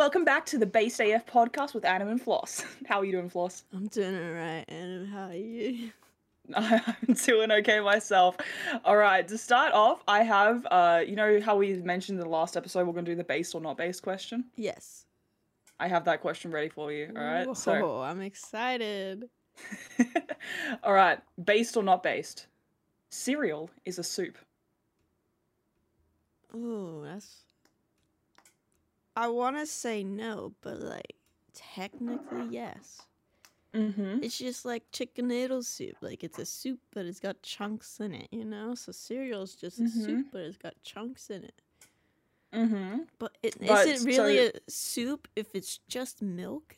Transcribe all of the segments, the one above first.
Welcome back to the Based AF Podcast with Anim and Floss. How are you doing, Floss? I'm doing all right, Anim. How are you? I'm doing okay myself. All right, to start off, I have, you know how we mentioned in the last episode we're going to do the based or not based question? Yes. I have that question ready for you, all right? Whoa, so I'm excited. All right, based or not based, cereal is a soup. Ooh, that's... I want to say no, but, like, technically yes. Mm-hmm. It's just like chicken noodle soup. Like, it's a soup, but it's got chunks in it, you know? So cereal's just a soup, but it's got chunks in it. Mm-hmm. But is it really a soup if it's just milk?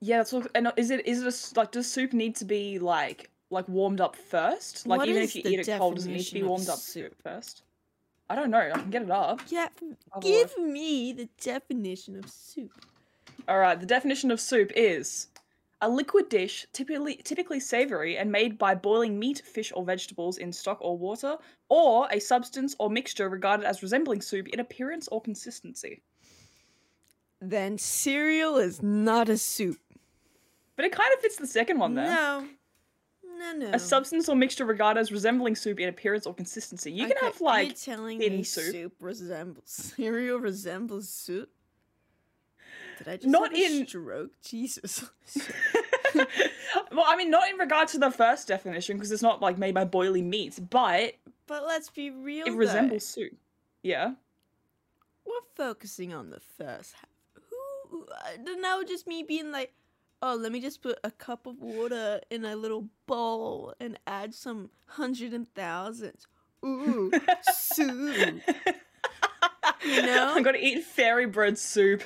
Yeah, that's what, and is it a, like, does soup need to be, like warmed up first? Like, even if you eat it cold, does it need to be warmed up first? I don't know. I can get it up. Yeah, give me the definition of soup. All right, the definition of soup is a liquid dish, typically savory, and made by boiling meat, fish, or vegetables in stock or water, or a substance or mixture regarded as resembling soup in appearance or consistency. Then cereal is not a soup. But it kind of fits the second one, though. No. A substance or mixture regarded as resembling soup in appearance or consistency. You can have, like, you're telling me cereal resembles soup? Did I just not in a stroke? Jesus. Well, I mean, not in regard to the first definition, because it's not, like, made by boiling meats, but let's be real, it resembles soup. Yeah. We're focusing on the first half. Now just me being like, oh, let me just put a cup of water in a little bowl and add some hundred and thousands. Ooh, soup. You know? I'm going to eat fairy bread soup.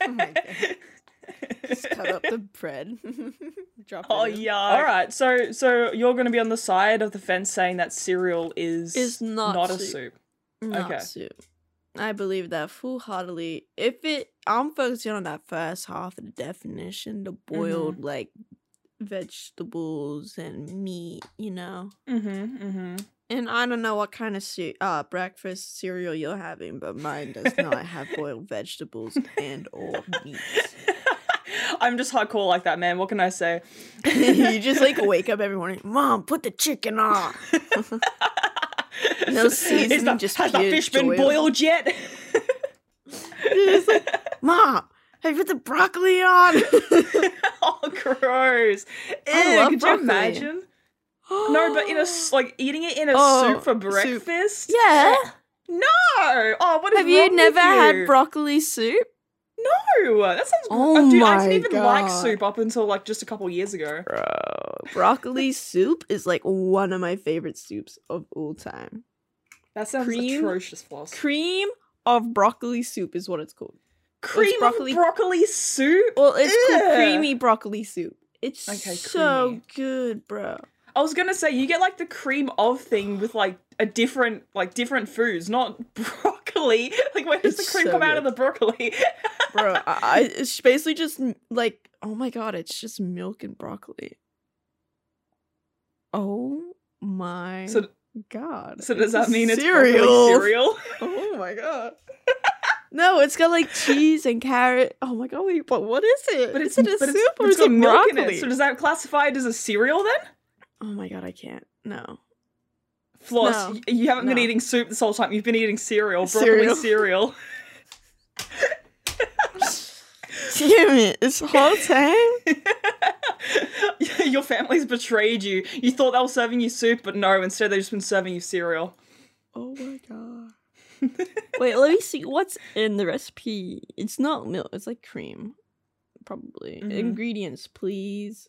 Oh my God. Just cut up the bread. Drop it in. Yeah. All right. So you're going to be on the side of the fence saying that cereal is not soup. A soup. Not okay. Soup. I believe that full-heartedly. I'm focusing on that first half of the definition, the boiled, like, vegetables and meat, you know? And I don't know what kind of breakfast cereal you're having, but mine does not have boiled vegetables and or meat. I'm just hardcore like that, man. What can I say? You just, like, wake up every morning, Mom, put the chicken on. No seasoning, has the fish been boiled yet? Just like, Mom, have you put the broccoli on? Oh, gross. Could you imagine? No, but eating it in a soup for breakfast? Yeah. No! Oh, what is wrong with you? Have you never had broccoli soup? No! That sounds gross. Oh, dude, I didn't even like soup up until, like, just a couple years ago. Bro, broccoli soup is, like, one of my favorite soups of all time. That sounds atrocious, Floss. Cream of broccoli soup is what it's called. Cream of broccoli soup? Well, it's called creamy broccoli soup. It's so good, bro. I was gonna say, you get, like, the cream of thing with, like, a different, like, different foods, not broccoli. Like, where does the cream come out of the broccoli? Bro, it's basically just, like, oh my God, it's just milk and broccoli. Oh my God. So does that mean it's cereal? Oh my God. No, it's got, like, cheese and carrot. Oh my God, wait, but what is it? But is it a soup or is it broccoli? Milk in it. So does that classify it as a cereal then? Oh my God, I can't. No. Floss, you haven't been eating soup this whole time. You've been eating cereal. Broccoli cereal. Damn it. This whole time? Your family's betrayed you. You thought they were serving you soup, but no. Instead, they've just been serving you cereal. Oh my God. Wait, let me see. What's in the recipe? It's not milk. It's, like, cream. Probably. Ingredients, please.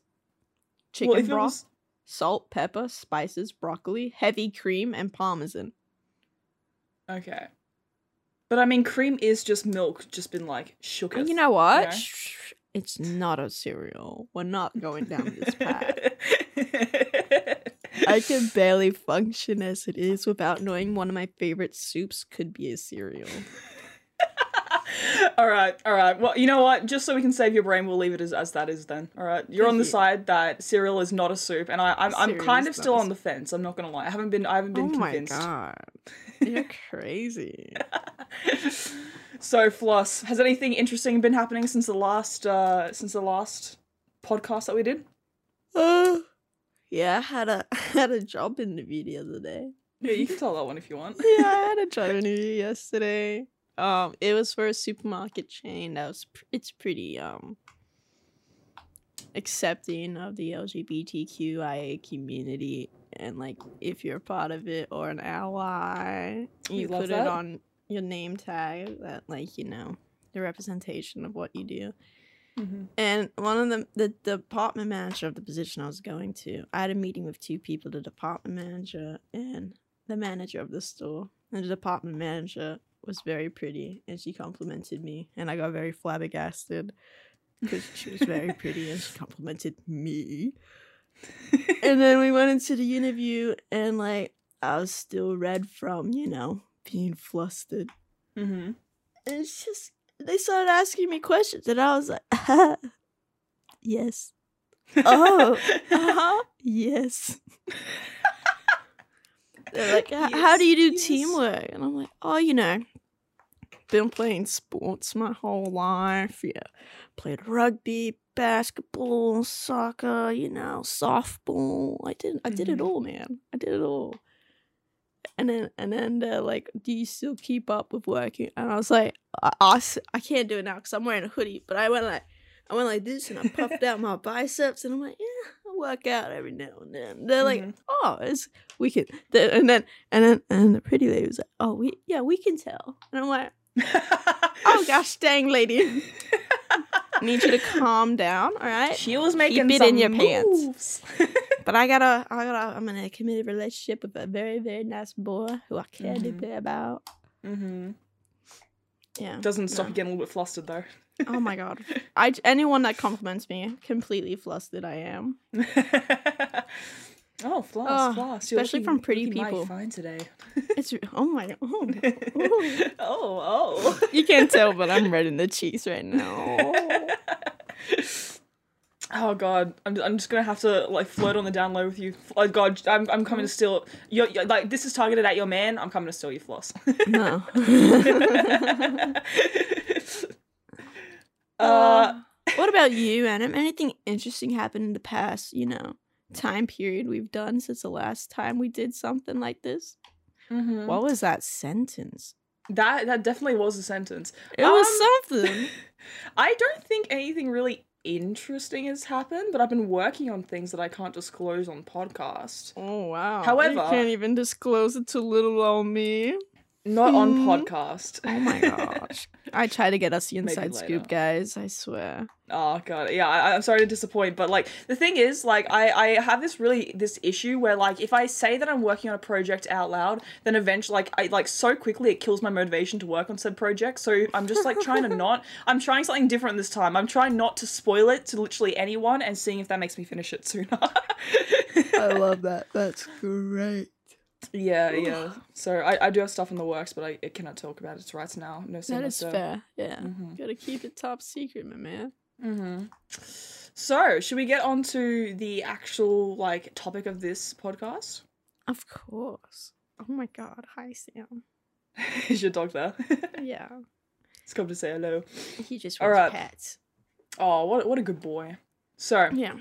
Chicken broth. Salt, pepper, spices, broccoli, heavy cream, and parmesan. Okay. But, I mean, cream is just milk, just been, like, shook. You know what? You know? It's not a cereal. We're not going down this path. I can barely function as it is without knowing one of my favorite soups could be a cereal. All right. Well, you know what? Just so we can save your brain, we'll leave it as that is then. All right. You're on the side that cereal is not a soup, and I'm kind of still on the fence. I'm not gonna lie. I haven't been convinced. Oh my god. You're crazy. So Floss, has anything interesting been happening since the last podcast that we did? Yeah, I had a job interview the other day. Yeah, you can tell that one if you want. Yeah, I had a job interview yesterday. It was for a supermarket chain that was it's pretty accepting of the LGBTQIA community, and like if you're part of it or an ally, you put it on your name tag that like, you know, the representation of what you do. Mm-hmm. And one of the department manager of the position I was going to, I had a meeting with two people, the department manager and the manager of the store. And the department manager was very pretty, and she complimented me, and I got very flabbergasted because she was very pretty and she complimented me. And then we went into the interview, and like I was still red from, you know, being flustered. Mm-hmm. And it's just, they started asking me questions, and I was like, yes. Oh, yes. They're like, how do you do teamwork? And I'm like, oh, you know, been playing sports my whole life. Yeah, played rugby, basketball, soccer, you know, softball. I did it all, man. I did it all. And then they're like, do you still keep up with working? And I was like, I can't do it now because I'm wearing a hoodie. But I went like this, and I puffed out my biceps, and I'm like, yeah, I work out every now and then. They're like, oh, it's wicked. And then the pretty lady was like, oh, we can tell. And I'm like, oh gosh, dang lady. I need you to calm down, all right? She was making some in your moves. Pants. But I'm in a committed relationship with a very, very nice boy who I care deeply about. Mm-hmm. Yeah. Doesn't stop you getting a little bit flustered though. Oh my god! Anyone that compliments me, completely flustered I am. Oh, floss! Especially from pretty people. Fine today. It's oh my god! Oh! You can't tell, but I'm red in the cheeks right now. Oh god, I'm just gonna have to like flirt on the down low with you. Oh god, I'm coming to steal. You're like, this is targeted at your man. I'm coming to steal your floss. No. What about you, Anim? Anything interesting happened in the past, you know, time period we've done since the last time we did something like this? Mm-hmm. What was that sentence? That definitely was a sentence. It was something. I don't think anything really interesting has happened, but I've been working on things that I can't disclose on podcast. Oh wow. However, you can't even disclose it to little old me. Not on podcast. Oh my gosh. I try to get us the inside scoop, guys. I swear. Oh god. Yeah, I'm sorry to disappoint, but like the thing is, like I have this issue where like if I say that I'm working on a project out loud, then eventually so quickly it kills my motivation to work on said project. So I'm just like I'm trying something different this time. I'm trying not to spoil it to literally anyone and seeing if that makes me finish it sooner. I love that. That's great. Yeah. So I do have stuff in the works, but I cannot talk about it right now. No, that is fair. Yeah, gotta keep it top secret, my man. Mm-hmm. So, should we get on to the actual like topic of this podcast? Of course. Oh my god! Hi, Sam. Is your dog there? Yeah. It's come to say hello. He just wants pets. Oh, what a good boy. So yeah.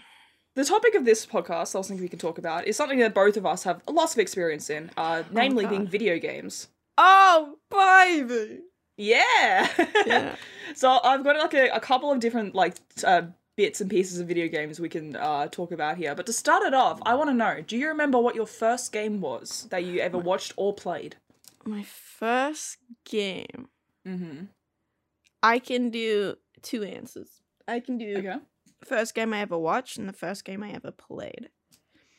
The topic of this podcast, I was thinking we could talk about, is something that both of us have lots of experience in, namely being video games. Oh, baby! Yeah! So I've got like a couple of different like bits and pieces of video games we can talk about here. But to start it off, I want to know, do you remember what your first game was that you ever watched or played? My first game? Mm-hmm. I can do two answers. I can do... Okay. First game I ever watched and the first game I ever played.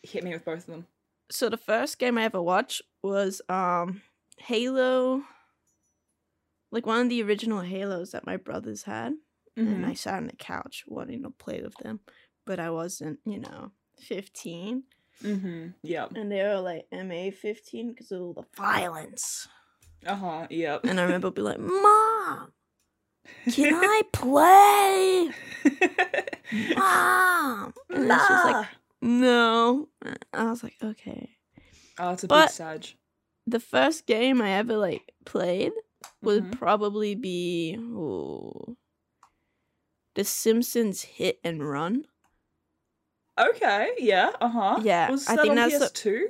Hit me with both of them. So the first game I ever watched was Halo, like one of the original Halos that my brothers had. Mm-hmm. And I sat on the couch wanting to play with them, but I wasn't, you know, 15. Mm-hmm. Yeah. And they were like MA-15 because of all the violence. Uh-huh, yeah. And I remember being like, Mom, Can I play? Mom! And then she's like, no. I was like, okay. Oh, it's a big sage. The first game I ever like played would probably be The Simpsons Hit and Run. Okay, yeah, yeah. Was that on PS2?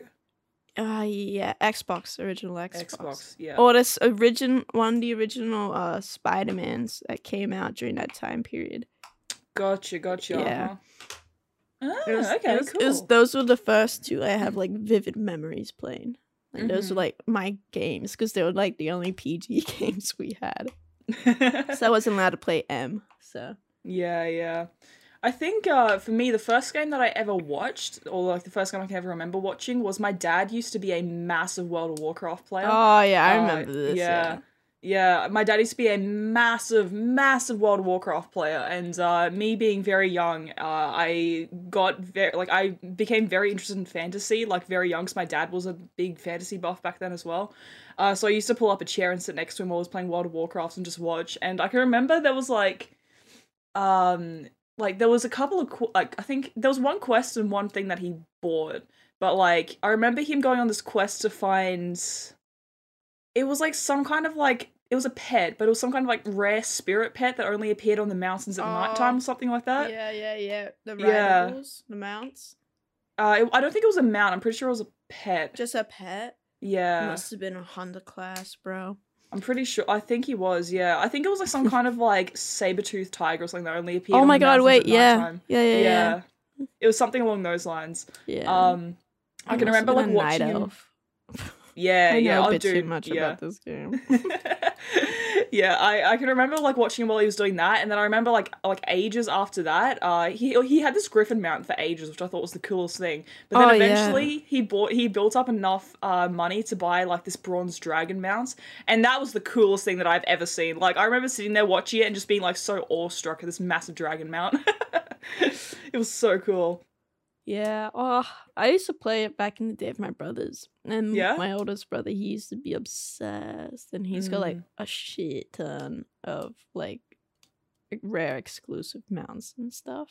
Yeah, Xbox, original Xbox. Xbox, yeah. Or this one of the original Spider-Mans that came out during that time period. Gotcha, gotcha. Yeah. Oh, it was, okay, it was, cool. It was, those were the first two I have like vivid memories playing. Like, those were like my games because they were like the only PG games we had. So I wasn't allowed to play M. So yeah, yeah. I think for me, the first game that I ever watched, or like the first game I can ever remember watching, was my dad used to be a massive World of Warcraft player. Oh yeah, I remember this. Yeah, yeah. My dad used to be a massive, massive World of Warcraft player, and me being very young, I got I became very interested in fantasy, like very young, because my dad was a big fantasy buff back then as well. So I used to pull up a chair and sit next to him while I was playing World of Warcraft and just watch. And I can remember there was like there was a couple of I think there was one quest and one thing that he bought, but like I remember him going on this quest to find, it was like some kind of like, it was a pet, but it was some kind of like rare spirit pet that only appeared on the mountains at nighttime or something like that. Yeah, yeah, yeah. The rivals, the mounts. I don't think it was a mount. I'm pretty sure it was a pet. Just a pet. Yeah. It must have been a Honda class, bro. I'm pretty sure. I think he was, yeah. I think it was like some kind of like saber-toothed tiger or something that only appeared. Oh my god, wait, yeah. Yeah, yeah, yeah. Yeah. It was something along those lines. Yeah. I can remember like watching Elf. Yeah, yeah, I know too much about this game. Yeah, I can remember like watching him while he was doing that, and then I remember like ages after that, he had this griffin mount for ages, which I thought was the coolest thing. But then eventually he built up enough money to buy like this bronze dragon mount, and that was the coolest thing that I've ever seen. Like I remember sitting there watching it and just being like so awestruck at this massive dragon mount. It was so cool. Yeah, I used to play it back in the day with my brothers. And my oldest brother, he used to be obsessed. And he's got, like, a shit ton of, like, rare exclusive mounts and stuff.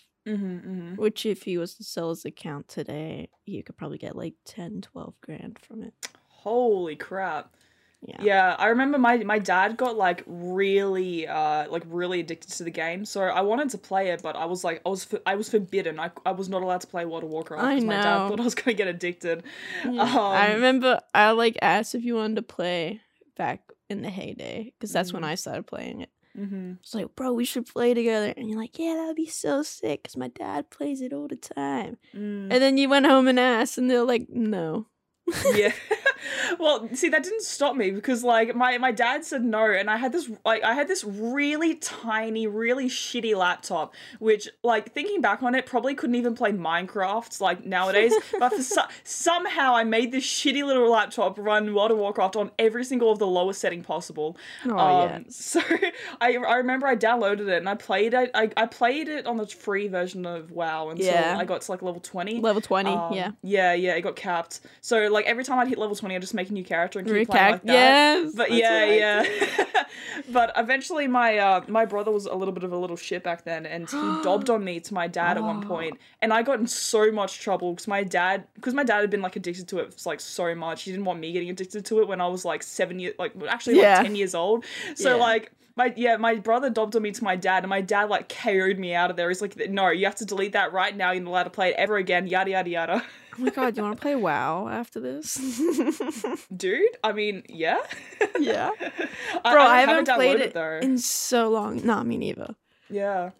Which, if he was to sell his account today, you could probably get, like, 10, 12 grand from it. Holy crap. Yeah. Yeah, I remember my dad got really addicted to the game. So I wanted to play it, but I was like I was forbidden. I was not allowed to play World of Warcraft because my dad thought I was going to get addicted. Yeah. I remember I like asked if you wanted to play back in the heyday because that's when I started playing it. It's like, bro, we should play together, and you're like, yeah, that'd be so sick because my dad plays it all the time. And then you went home and asked, and they're like, no. Yeah. Well, see, that didn't stop me because, like, my dad said no, and I had this really tiny, really shitty laptop, which, like, thinking back on it, probably couldn't even play Minecraft, like, nowadays, but somehow I made this shitty little laptop run World of Warcraft on every single of the lowest setting possible. Oh, yes. So I remember I downloaded it, and I played it. I played it on the free version of WoW until I got to, like, level 20. Level 20, yeah. Yeah, yeah, it got capped. So, like, every time I'd hit level 20, I just make a new character and keep playing like that. Yes, but yeah, yeah. But eventually, my brother was a little shit back then, and he dobbed on me to my dad at one point, and I got in so much trouble because my dad had been like addicted to it like so much. He didn't want me getting addicted to it when I was like 7 years, like actually like 10 years old. So like. My brother dobbed on me to my dad, and my dad, like, KO'd me out of there. He's like, no, you have to delete that right now. You're not allowed to play it ever again, yada, yada, yada. Oh, my God, you want to play WoW after this? Dude, I mean, yeah. Yeah. Bro, I haven't played it though. In so long. Nah, me neither. Yeah.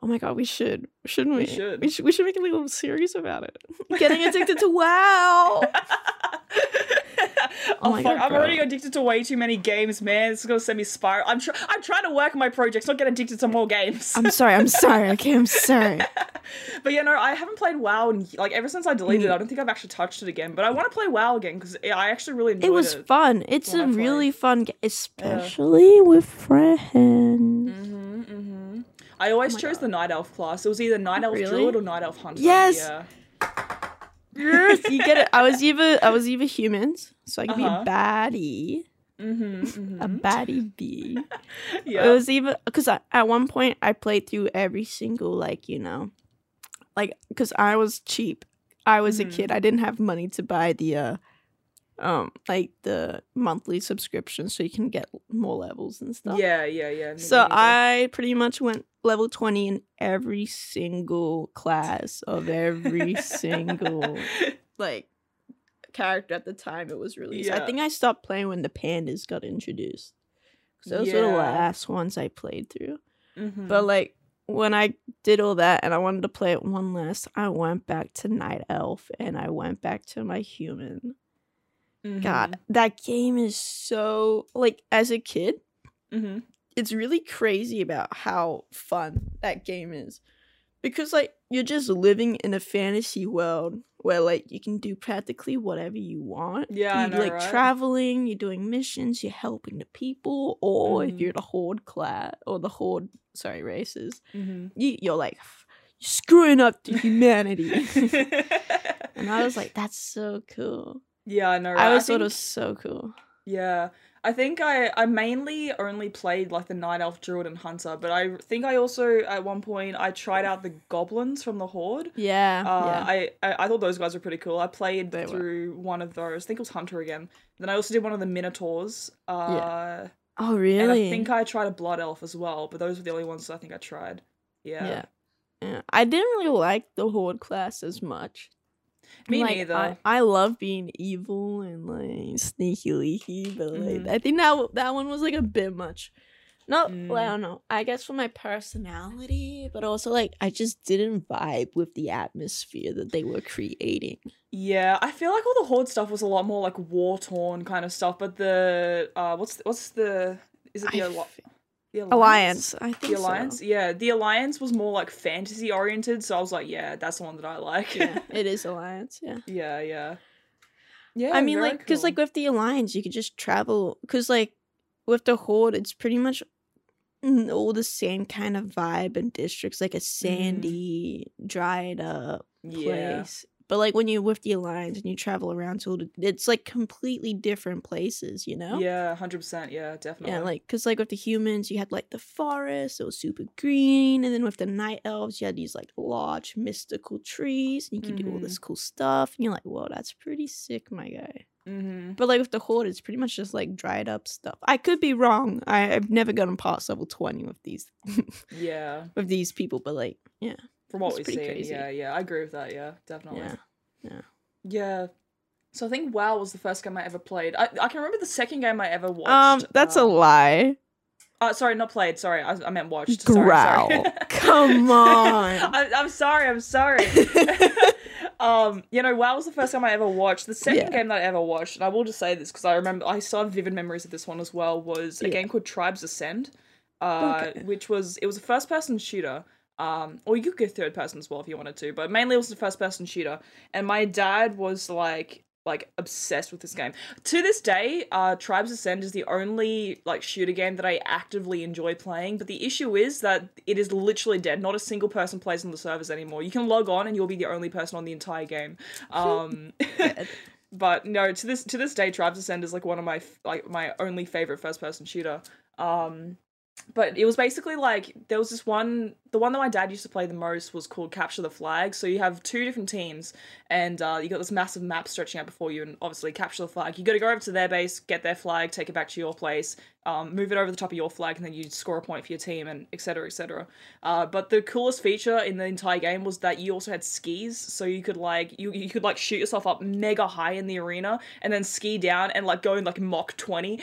Oh, my God, we should. Shouldn't we? We should. We should make a little series about it. Getting addicted to WoW. Oh my God, I'm already addicted to way too many games, man. This is gonna send me spiral. I'm trying to work my projects, not get addicted to more games. I'm sorry. Okay, I'm sorry. But yeah, no, I haven't played WoW, and like ever since I deleted it, I don't think I've actually touched it again. But I want to play WoW again because I actually really enjoyed it. It was fun. It's a really fun game, especially with friends. I always chose the Night Elf class. It was either Night Elf Druid or Night Elf Hunter. Yes. Yeah. Yes, you get it. I was either humans, so I could be a baddie, A baddie bee. Yeah. It was even because at one point I played through every single, like, you know, like, because I was cheap. I was a kid. I didn't have money to buy the like the monthly subscription so you can get more levels and stuff. Yeah. So I pretty much went level 20 in every single class of every single, like, character at the time it was released. Yeah. I think I stopped playing when the pandas got introduced, because those were the last ones I played through. But, like, when I did all that and I wanted to play it one last, I went back to Night Elf and I went back to my human. God, that game is so, like, as a kid, it's really crazy about how fun that game is, because, like, you're just living in a fantasy world where, like, you can do practically whatever you want. Yeah, you're, like, right? Traveling, you're doing missions, you're helping the people, or if you're the horde class or the horde, sorry, races, you're like, you're screwing up the humanity. And I was like, that's so cool. Yeah, no, right? I was sort of so cool. Yeah. I think I mainly only played, like, the Night Elf, Druid, and Hunter, but I think I also, at one point, I tried out the Goblins from the Horde. Yeah. I thought those guys were pretty cool. I played through one of those. I think it was Hunter again. Then I also did one of the Minotaurs. Yeah. Oh, really? And I think I tried a Blood Elf as well, but those were the only ones I think I tried. Yeah. I didn't really like the Horde class as much. Me, like, neither. I love being evil and, like, sneaky leaky, but, like, I think that one was, like, a bit much. Not, I don't know, I guess for my personality, but also, like, I just didn't vibe with the atmosphere that they were creating. Yeah, I feel like all the Horde stuff was a lot more, like, war-torn kind of stuff, but the, the Alliance. I think the Alliance, so. Yeah. The Alliance was more, like, fantasy oriented, so I was like, yeah, that's the one that I like. Yeah, it is Alliance, yeah. Yeah. I mean, like, because, cool. Like, with the Alliance, you could just travel, because, like, with the Horde, it's pretty much all the same kind of vibe and districts, like a sandy, dried up place. But, like, when you're with the Alliance and you travel around to, it's, like, completely different places, you know? Yeah, 100%. Yeah, definitely. Yeah, like, because, like, with the humans, you had, like, the forest. It was super green. And then with the Night Elves, you had these, like, large mystical trees. And you could do all this cool stuff. And you're like, whoa, that's pretty sick, my guy. But, like, with the Horde, it's pretty much just, like, dried up stuff. I could be wrong. I've never gotten past level 20 with these. With these people. But, like, yeah. From what we see, yeah, I agree with that, yeah, definitely. Yeah. So I think WoW was the first game I ever played. I can remember the second game I ever watched. That's a lie. Sorry, not played, sorry, I meant watched. Growl. Sorry. Come on. I'm sorry. You know, WoW was the first time I ever watched. The second game that I ever watched, and I will just say this because I remember, I still have vivid memories of this one as well, was a game called Tribes Ascend, which was a first-person shooter. Or you could go third person as well if you wanted to, but mainly it was the first person shooter. And my dad was like obsessed with this game. To this day, Tribes Ascend is the only, like, shooter game that I actively enjoy playing. But the issue is that it is literally dead. Not a single person plays on the servers anymore. You can log on and you'll be the only person on the entire game. But no, to this day, Tribes Ascend is, like, one of my my only favorite first person shooter. But it was basically, like, there was this one, the one that my dad used to play the most was called Capture the Flag. So you have two different teams, and you got this massive map stretching out before you, and obviously capture the flag. You got to go over to their base, get their flag, take it back to your place, move it over the top of your flag, and then you score a point for your team, and et cetera, et cetera. But the coolest feature in the entire game was that you also had skis, so you could, like, you could shoot yourself up mega high in the arena, and then ski down and, like, go in, like, Mach 20.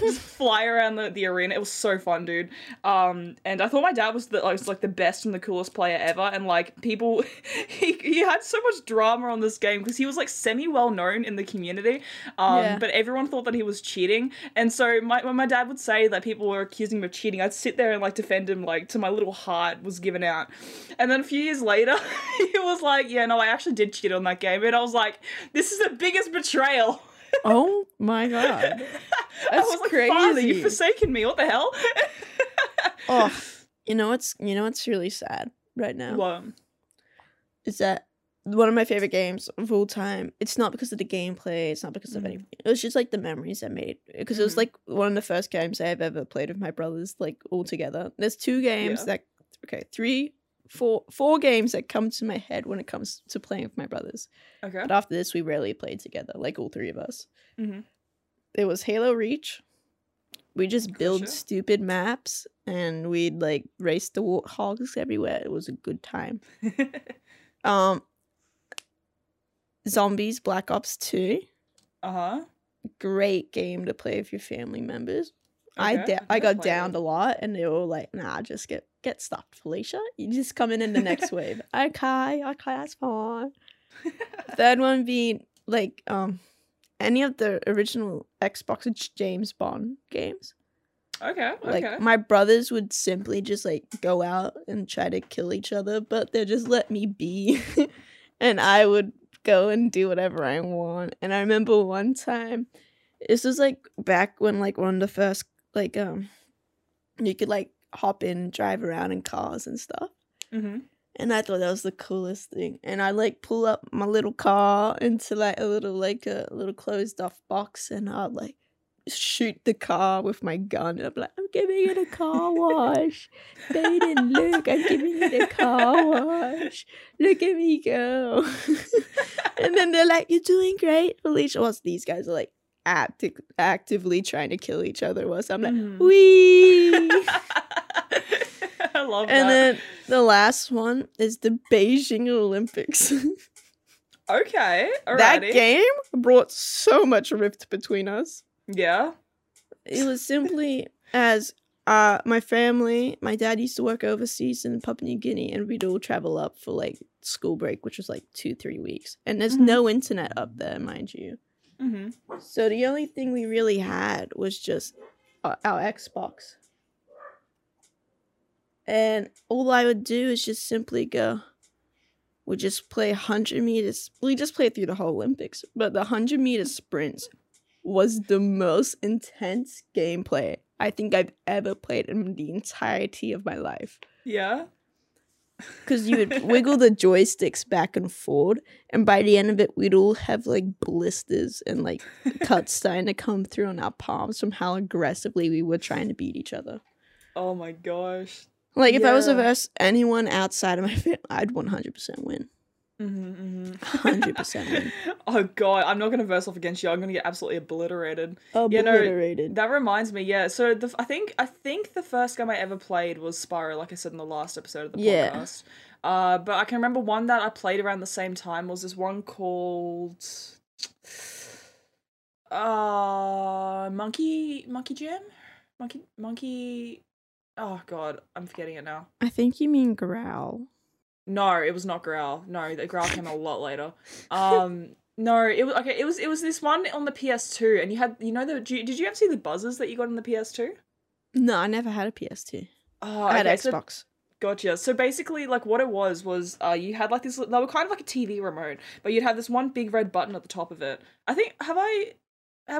Just fly around the arena. It was so fun, dude. And I thought my dad was the best and the coolest player ever, and, like, people, he had so much drama on this game because he was, like, semi-well known in the community, but everyone thought that he was cheating, and so when my dad would say that people were accusing him of cheating, I'd sit there and, like, defend him, like, till my little heart was given out. And then a few years later, he was like, yeah, no, I actually did cheat on that game, and I was like, this is the biggest betrayal. Oh my god, that's crazy! Father, you've forsaken me. What the hell? Oh, you know what's really sad right now? What? Is that one of my favorite games of all time. It's not because of the gameplay. It's not because of anything. It was just like the memories I made. Because it was like one of the first games I've ever played with my brothers, like all together. There's two games that, okay, four games that come to my head when it comes to playing with my brothers. Okay. But after this, we rarely played together, like all three of us. Mm-hmm. It was Halo Reach. We just build stupid maps and we'd like race the warthogs everywhere. It was a good time. Zombies, Black Ops 2. Uh-huh. Great game to play with your family members. I got downed a lot and they were like, nah, just get stuffed, Felicia. You just come in the next wave. Okay, that's fine. Third one being like any of the original Xbox James Bond games. Like my brothers would simply just like go out and try to kill each other, but they just let me be. And I would go and do whatever I want. And I remember one time, this was like back when like one of the first like you could like hop in, drive around in cars and stuff. Mm-hmm. And I thought that was the coolest thing. And I like pull up my little car into like a little closed off box, and I'd like shoot the car with my gun. And I'm like, I'm giving it a car wash. They didn't look. I'm giving it a car wash. Look at me go. And then they're like, you're doing great, Felicia. Whilst these guys are like actively trying to kill each other. Whilst I'm like, wee. I love that. And then the last one is the Beijing Olympics. Alrighty. That game brought so much rift between us. Yeah. It was simply as my family, my dad used to work overseas in Papua New Guinea, and we'd all travel up for like school break, which was like 2-3 weeks. And there's no internet up there, mind you. Mm-hmm. So the only thing we really had was just our Xbox. And all I would do is just simply go, we just play 100 meters. We just played through the whole Olympics, but the 100-meter sprints was the most intense gameplay I think I've ever played in the entirety of my life. Yeah. Because you would wiggle the joysticks back and forth, and by the end of it, we'd all have like blisters and like cuts starting to come through on our palms from how aggressively we were trying to beat each other. Oh my gosh. Like, if I was versus anyone outside of my family, I'd 100% win. 100% win. Oh, God. I'm not going to verse off against you. I'm going to get absolutely obliterated. Obliterated. You know, that reminds me, So, I think the first game I ever played was Spyro, like I said in the last episode of the podcast. But I can remember one that I played around the same time was this one called... Monkey Jam? Monkey... Oh, God, I'm forgetting it now. I think you mean Growl. No, it was not Growl. No, the Growl came a lot later. It was this one on the PS2, and you had, did you ever see the buzzers that you got on the PS2? No, I never had a PS2. Oh, I had Xbox. Gotcha. So basically, like, what it was you had, like, this, they were kind of like a TV remote, but you'd have this one big red button at the top of it. I think, have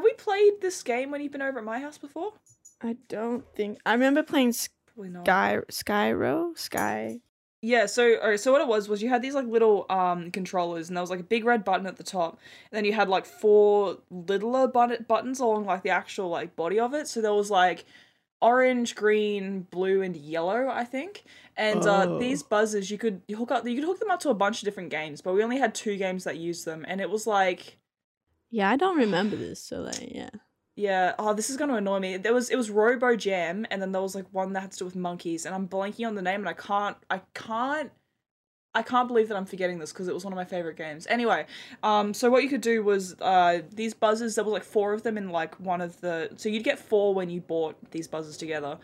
we played this game when you've been over at my house before? I don't think... I remember playing Skyro? Yeah, so what it was you had these, like, little controllers, and there was, like, a big red button at the top, and then you had, like, four littler buttons along, like, the actual, like, body of it. So there was, like, orange, green, blue, and yellow, I think. And these buzzers, you could hook them up to a bunch of different games, but we only had two games that used them, and it was, like... Yeah, I don't remember this, so, like, yeah. Yeah, oh, this is going to annoy me. It was Robo Jam, and then there was, like, one that had to do with monkeys, and I'm blanking on the name, and I can't believe that I'm forgetting this, because it was one of my favorite games. Anyway, so what you could do was, these buzzers, there was, like, four of them in, like, one of the, so you'd get four when you bought these buzzers together,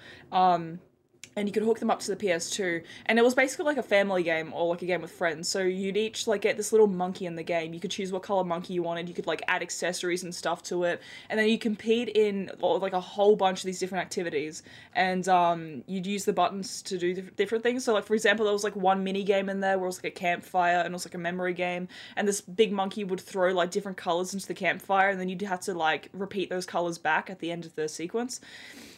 and you could hook them up to the PS2, and it was basically like a family game or like a game with friends. So you'd each like get this little monkey in the game. You could choose what color monkey you wanted. You could like add accessories and stuff to it, and then you compete in like a whole bunch of these different activities. And you'd use the buttons to do different things. So like for example, there was like one mini game in there where it was like a campfire and it was like a memory game. And this big monkey would throw like different colors into the campfire, and then you'd have to like repeat those colors back at the end of the sequence.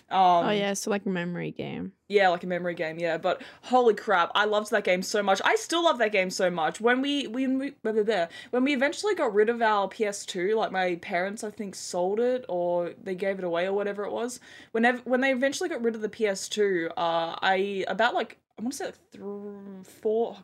Oh yeah, so like a memory game. Yeah, like a memory game, yeah. But holy crap, I loved that game so much. I still love that game so much. When we eventually got rid of our PS2, like my parents, I think, sold it or they gave it away or whatever it was. When they eventually got rid of the PS2, I want to say like 4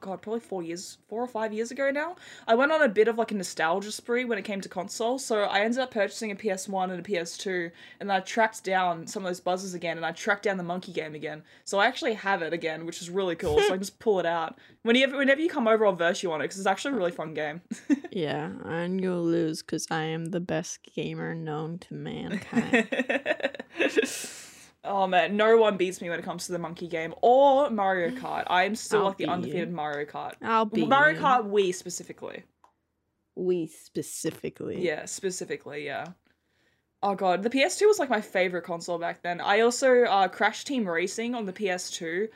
or 5 years ago now, I went on a bit of like a nostalgia spree when it came to consoles. So I ended up purchasing a PS1 and a PS2, and I tracked down some of those buzzers again, and I tracked down the monkey game again. So I actually have it again, which is really cool. So I can just pull it out. Whenever you come over, I'll verse you on it, because it's actually a really fun game. Yeah, and you'll lose, because I am the best gamer known to mankind. Oh man, no one beats me when it comes to the monkey game or Mario Kart. I am still like the undefeated Mario Kart. I'll be Mario Kart Wii specifically. Wii specifically. Yeah, specifically, yeah. Oh god, the PS2 was like my favorite console back then. I also Crash Team Racing on the PS2.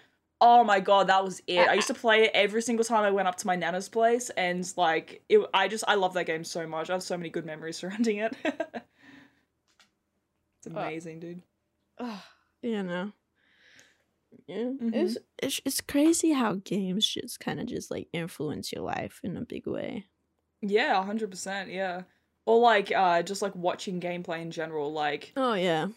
Oh my god, that was it. I used to play it every single time I went up to my nana's place, and like I love that game so much. I have so many good memories surrounding it. It's amazing, dude. You know, yeah, mm-hmm. It's crazy how games just kind of just like influence your life in a big way. Yeah, 100%. Yeah, or like just like watching gameplay in general. Like, oh yeah,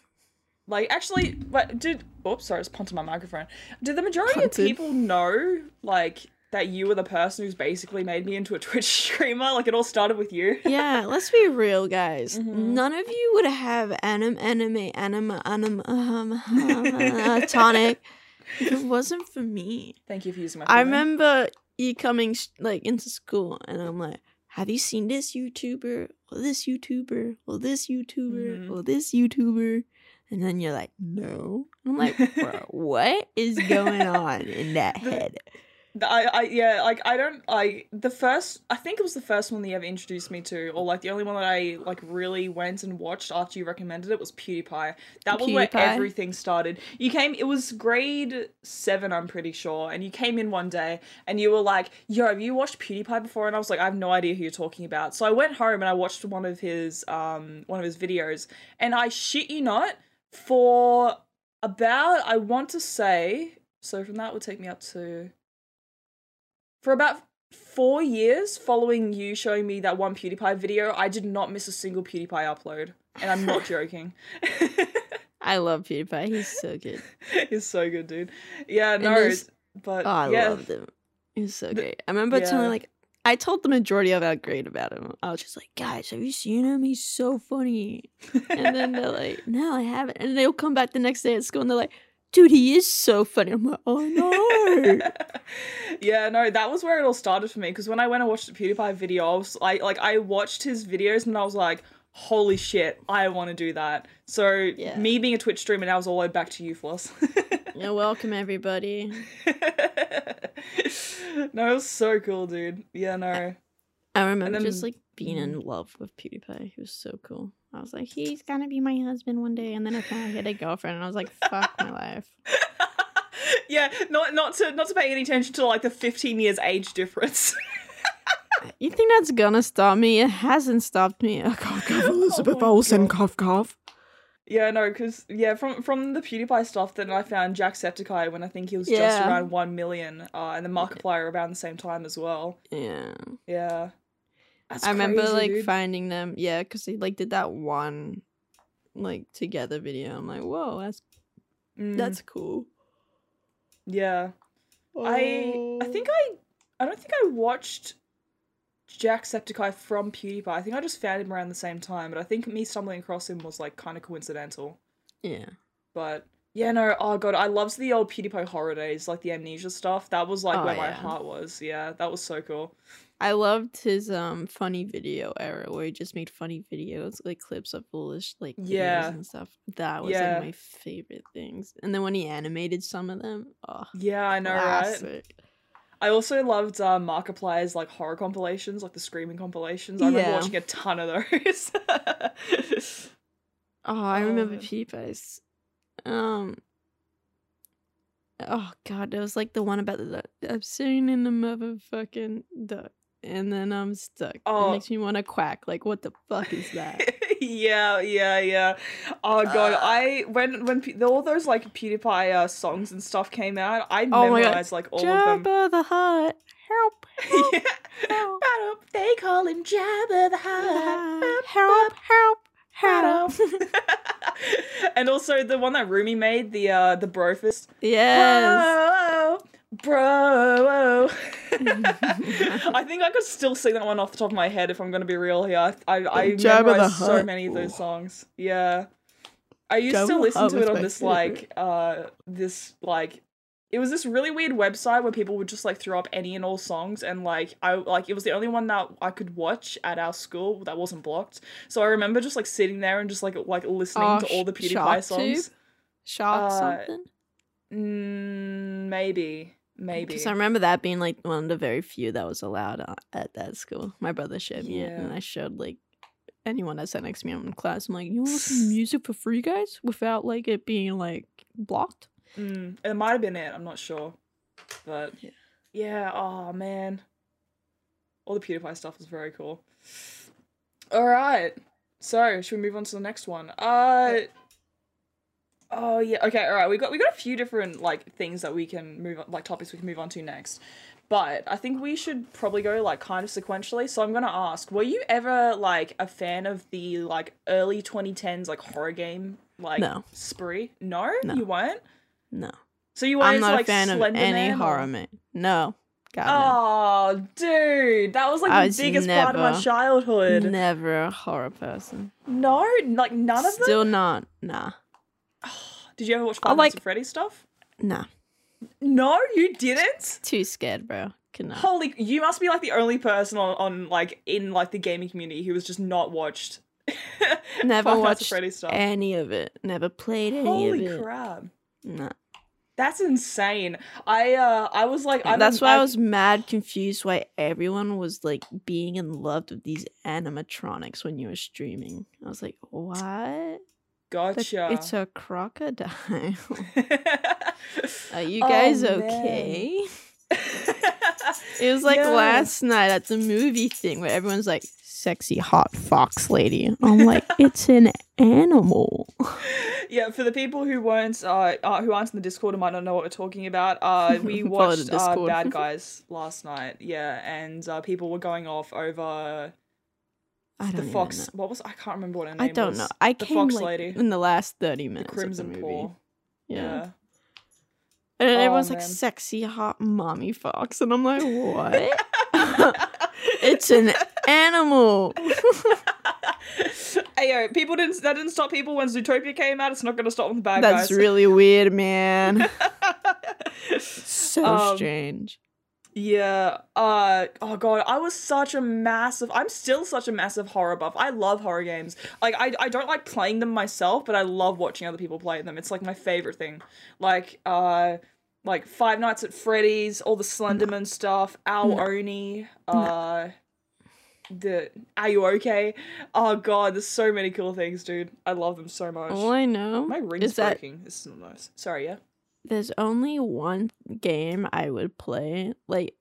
like actually, but did oops, sorry, I just punted my microphone. Did the majority of people know like that you were the person who's basically made me into a Twitch streamer? Like, it all started with you. Yeah, let's be real, guys. Mm-hmm. None of you would have Tonic if it wasn't for me. Thank you for using my phone. I remember you coming, like, into school, and I'm like, have you seen this YouTuber, or this YouTuber, or this YouTuber, mm-hmm. or this YouTuber? And then you're like, no. I'm like, bro, what is going on in that head? I think it was the first one that you ever introduced me to, or like the only one that I like really went and watched after you recommended it was PewDiePie. That was where everything started. You came, it was grade 7, I'm pretty sure, and you came in one day and you were like, yo, have you watched PewDiePie before? And I was like, I have no idea who you're talking about. So I went home and I watched one of his videos, and I shit you not, for about, I want to say, so from that would take me up to... For about 4 years following you showing me that one PewDiePie video, I did not miss a single PewDiePie upload. And I'm not joking. I love PewDiePie. He's so good. He's so good, dude. Yeah, no, but... Oh, I loved him. He's so great. I remember telling, like... I told the majority of our grade about him. I was just like, guys, have you seen him? He's so funny. And then they're like, no, I haven't. And they'll come back the next day at school and they're like, dude, he is so funny. I'm like, oh no. Yeah, no, that was where it all started for me, because when I went and watched the PewDiePie video, I watched his videos and I was like, holy shit, I want to do that. So me being a Twitch streamer now is all the way back to you, Floss. You're welcome, everybody. No, it was so cool, dude. Yeah, no. I remember just like being in love with PewDiePie. He was so cool. I was like, he's gonna be my husband one day, and then I kind of had a girlfriend, and I was like, fuck my life. Yeah, not to pay any attention to like the 15 years age difference. You think that's gonna stop me? It hasn't stopped me. Oh, cough, cough, Elizabeth Olsen, cough, cough. Yeah, no, because, yeah, from the PewDiePie stuff, then I found Jacksepticeye when I think he was just around 1 million, and the Markiplier around the same time as well. Yeah. Yeah. That's I remember crazy, like dude. Finding them, yeah, because they like did that one like together video. I'm like, whoa, that's cool. Yeah, oh. I don't think I watched Jacksepticeye from PewDiePie. I think I just found him around the same time, but I think me stumbling across him was like kind of coincidental. Yeah, but yeah, no, oh god, I loved the old PewDiePie horror days, like the amnesia stuff. That was like where my heart was. Yeah, that was so cool. I loved his funny video era where he just made funny videos, like clips of foolish like videos and stuff. That was like my favorite things. And then when he animated some of them, oh yeah, I know, classic. Right? I also loved Markiplier's like horror compilations, like the screaming compilations. I remember watching a ton of those. Oh, I remember PewDiePie's. Oh god, there was like the one about the I'm sitting in the motherfucking duck. And then I'm stuck. Oh. It makes me want to quack. Like, what the fuck is that? Yeah. Oh god, I when all those like PewDiePie songs and stuff came out, I memorized like all Jabba of them. Jabba the Hutt, help! Yeah. Help! They call him Jabba the Hutt. Help! And also the one that Rumi made, the Brofist. Yes. Oh. Bro. I think I could still sing that one off the top of my head if I'm going to be real here. I memorized so many of those songs. Yeah. I used to listen to it on this it was this really weird website where people would just like throw up any and all songs, and like it was the only one that I could watch at our school that wasn't blocked. So I remember just like sitting there and just like listening to all the PewDiePie songs. Shark something? Maybe. Because I remember that being like one of the very few that was allowed at that school. My brother showed me it, and I showed like anyone that sat next to me in class. I'm like, you want to listen to music for free, guys, without like it being like blocked? It might have been it. I'm not sure, but yeah. Oh man, all the PewDiePie stuff is very cool. All right, so should we move on to the next one? Oh yeah, okay, all right. We got a few different like things that we can move on, like topics we can move on to next, but I think we should probably go like kind of sequentially. So I'm gonna ask, were you ever like a fan of the like early 2010s like horror game like spree? No, you weren't. No. So you weren't like a fan of any horror man? No. God, no. Oh, dude, that was like the biggest part of my childhood. Never a horror person. No, like none of them. Still not. Nah. Did you ever watch Five Nights at Freddy's stuff? Nah. No, you didn't? Too scared, bro. Cannot. Holy, you must be like the only person on like in like the gaming community who has just not watched never Five Nights at Freddy's stuff. Any of it. Never played any of it. Holy crap. Nah. That's insane. I was like, that's why I was mad confused why everyone was like being in love with these animatronics when you were streaming. I was like, what? Gotcha. It's a crocodile. Are you guys okay? It was like last night at the movie thing where everyone's like, sexy hot fox lady. I'm like, it's an animal. Yeah, for the people who weren't who aren't in the Discord and might not know what we're talking about, we watched Bad Guys last night. Yeah, and people were going off over the fox. What was I can't remember what her name was. I don't know. I came fox like, lady in the last 30 minutes. The Crimson Paw. Yeah. And everyone's like sexy hot mommy fox, and I'm like, what? It's an animal. Hey, yo, that didn't stop people when Zootopia came out. It's not going to stop with the Bad Guys. That's really weird, man. So strange. Yeah. Oh god, I was such a massive. I'm still such a massive horror buff. I love horror games. Like I don't like playing them myself, but I love watching other people play them. It's like my favorite thing. Like Five Nights at Freddy's, all the Slenderman stuff, Oni. Are you okay? Oh god, there's so many cool things, dude. I love them so much. All I know. My ring's breaking. This is not nice. Sorry, yeah. There's only one game I would play, like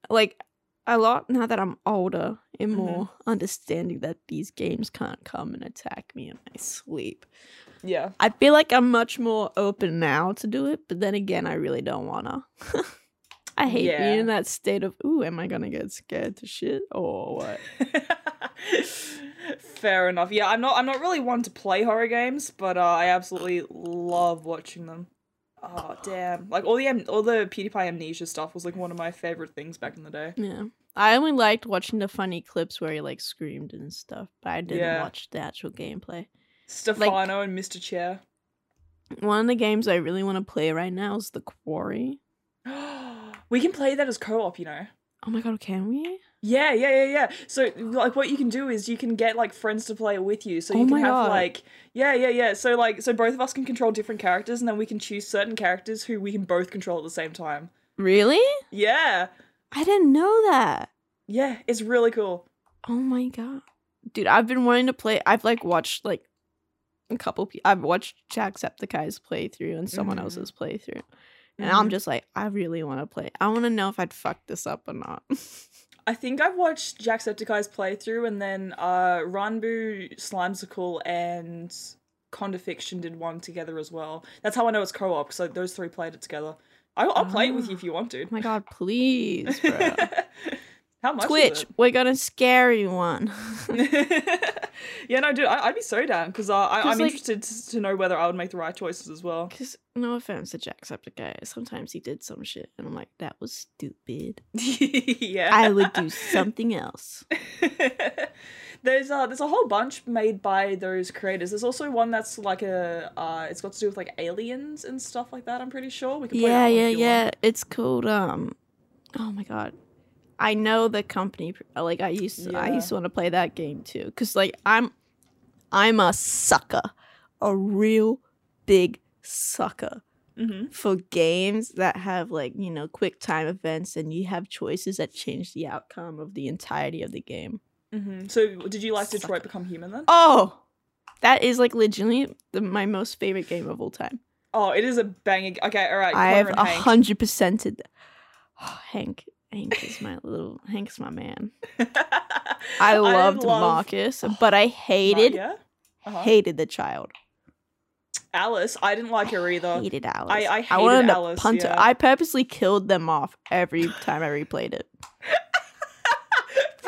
a lot now that I'm older and more understanding that these games can't come and attack me in my sleep. Yeah. I feel like I'm much more open now to do it, but then again, I really don't wanna. I hate being in that state of, ooh, am I gonna get scared to shit or what? Fair enough. Yeah, I'm not really one to play horror games, but I absolutely love watching them. Oh damn! Like all the PewDiePie amnesia stuff was like one of my favorite things back in the day. Yeah, I only liked watching the funny clips where he like screamed and stuff, but I didn't watch the actual gameplay. Stefano and Mr. Chair. One of the games I really want to play right now is The Quarry. We can play that as co-op, you know. Oh my god, can we? Yeah. So like what you can do is you can get like friends to play it with you. So you can have like yeah. So both of us can control different characters, and then we can choose certain characters who we can both control at the same time. Really? Yeah. I didn't know that. Yeah, it's really cool. Oh my god. Dude, I've been wanting to play. I've like watched like a couple I've watched Jacksepticeye's playthrough and someone else's playthrough. And I'm just like, I really want to play. I want to know if I'd fuck this up or not. I think I've watched Jacksepticeye's playthrough, and then Ranbu, Slimesicle, and Condifiction did one together as well. That's how I know it's co-op, because those three played it together. I'll play it with you if you want to. Oh my god, please, bro. How much Twitch, we're gonna scare you one. Yeah, no, dude, I'd be so down, because I'm interested to know whether I would make the right choices as well. Because, no offense to Jacksepticeye, sometimes he did some shit, and I'm like, that was stupid. Yeah. I would do something else. There's a whole bunch made by those creators. There's also one that's like it's got to do with like aliens and stuff like that, I'm pretty sure. We could play that one if you want. It's called, oh my god. I know the company. Like I used to want to play that game too, because like I'm a sucker, a real big sucker for games that have like, you know, quick time events and you have choices that change the outcome of the entirety of the game. So did you like Detroit Become Human then? Oh, that is like legitimately my most favorite game of all time. Oh, it is a banging. Okay, all right. I have 100%ed. Oh, Hank. Hank's my man. I loved Marcus, but I hated the child. Alice, I didn't like her either. I hated Alice. I wanted Alice, to punt her. I purposely killed them off every time I replayed it.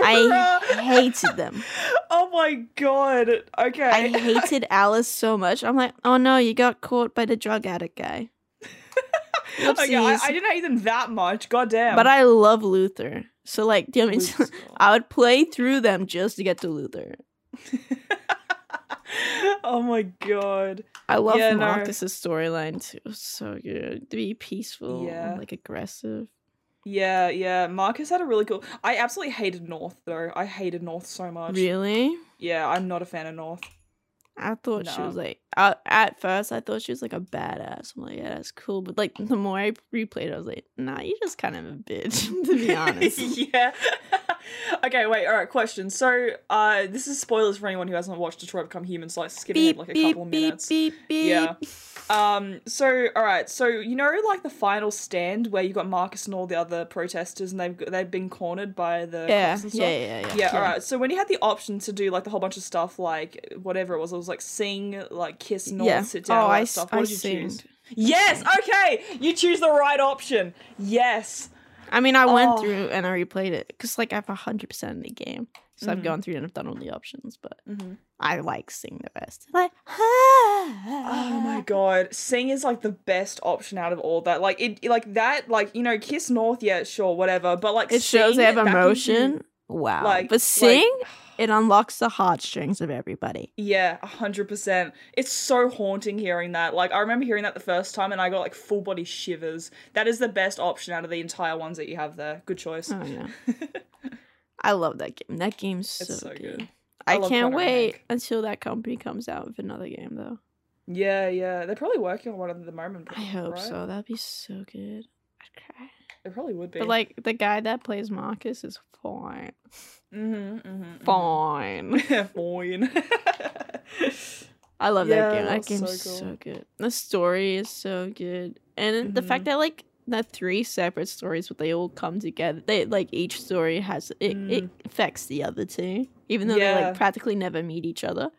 I hated them. Oh my god. Okay. I hated Alice so much. I'm like, oh no, you got caught by the drug addict guy. Okay, I didn't hate them that much, goddamn. But I love Luther, so like, damn it, I would play through them just to get to Luther. Oh my god, I love Marcus's storyline too. It was so good to be peaceful, and, like, aggressive. Yeah. Marcus had a really cool. I absolutely hated North though. I hated North so much. Really? Yeah, I'm not a fan of North. I thought she was like, at first I thought she was like a badass. I'm like, yeah, that's cool. But like the more I replayed it, I was like, nah, you're just kind of a bitch, to be honest. Yeah. Okay, wait, all right, question. So this is spoilers for anyone who hasn't watched Detroit Become Human, so like skipping ahead like a couple of minutes. So, all right, so you know like the final stand where you got Marcus and all the other protesters and they've been cornered by the cops and stuff? Yeah, all right. So when you had the option to do like the whole bunch of stuff, like whatever it was like sing, like kiss, nod, sit down, all that stuff. What did you choose? Yes, okay, you choose the right option. Yes. I mean, I went through and I replayed it because, like, I have 100% in the game. So I've gone through and I've done all the options, but I like Sing the best. Like, oh my god, Sing is like the best option out of all that. Like it, like that, like, you know, Kiss North, yeah, sure, whatever, but like it shows they have emotion. Wow, like, but Sing, like, it unlocks the heartstrings of everybody. Yeah, 100%. It's so haunting hearing that. Like, I remember hearing that the first time and I got like full body shivers. That is the best option out of the entire ones that you have there. Good choice. Oh, yeah. I love that game. That game's so good. I can't wait until that company comes out with another game though. Yeah. They're probably working on one at the moment. Probably, I hope so. That'd be so good. I'd cry. It probably would be. But like the guy that plays Marcus is fine. Fine. I love that game. That game's so good. The story is so good, and the fact that like the three separate stories, but they all come together. They like each story has it affects the other two, even though they like practically never meet each other.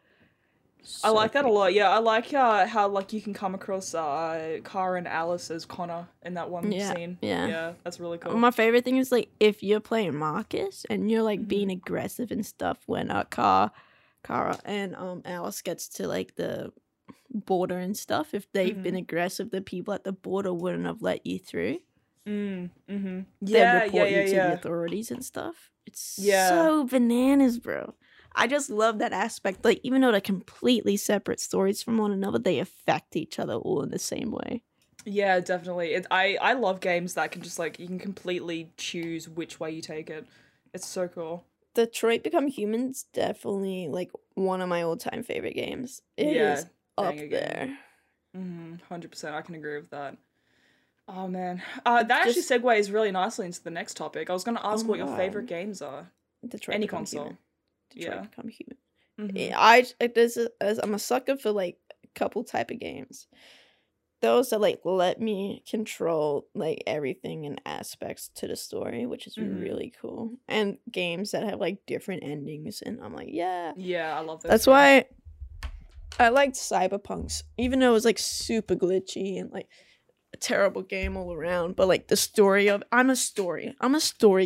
So I like that a lot. Yeah, I like how like you can come across Kara and Alice as Connor in that one scene. Yeah, that's really cool. My favorite thing is like if you're playing Marcus and you're like being aggressive and stuff when Kara and Alice gets to like the border and stuff. If they've been aggressive, the people at the border wouldn't have let you through. They report you to the authorities and stuff. It's so bananas, bro. I just love that aspect. Like, even though they're completely separate stories from one another, they affect each other all in the same way. Yeah, definitely. I love games that can just, like, you can completely choose which way you take it. It's so cool. Detroit Become Human's definitely, like, one of my all-time favorite games. It is up there. 100%. I can agree with that. Oh, man. That actually segues really nicely into the next topic. I was going to ask what your favorite games are. Detroit Any Become console. Human. Become Human. I'm a sucker for like a couple type of games. those that like let me control like everything and aspects to the story, which is really cool. And games that have like different endings, and I'm like, yeah, yeah, I love those. That's why I liked Cyberpunks, even though it was like super glitchy and like a terrible game all around. But like the story of, I'm a story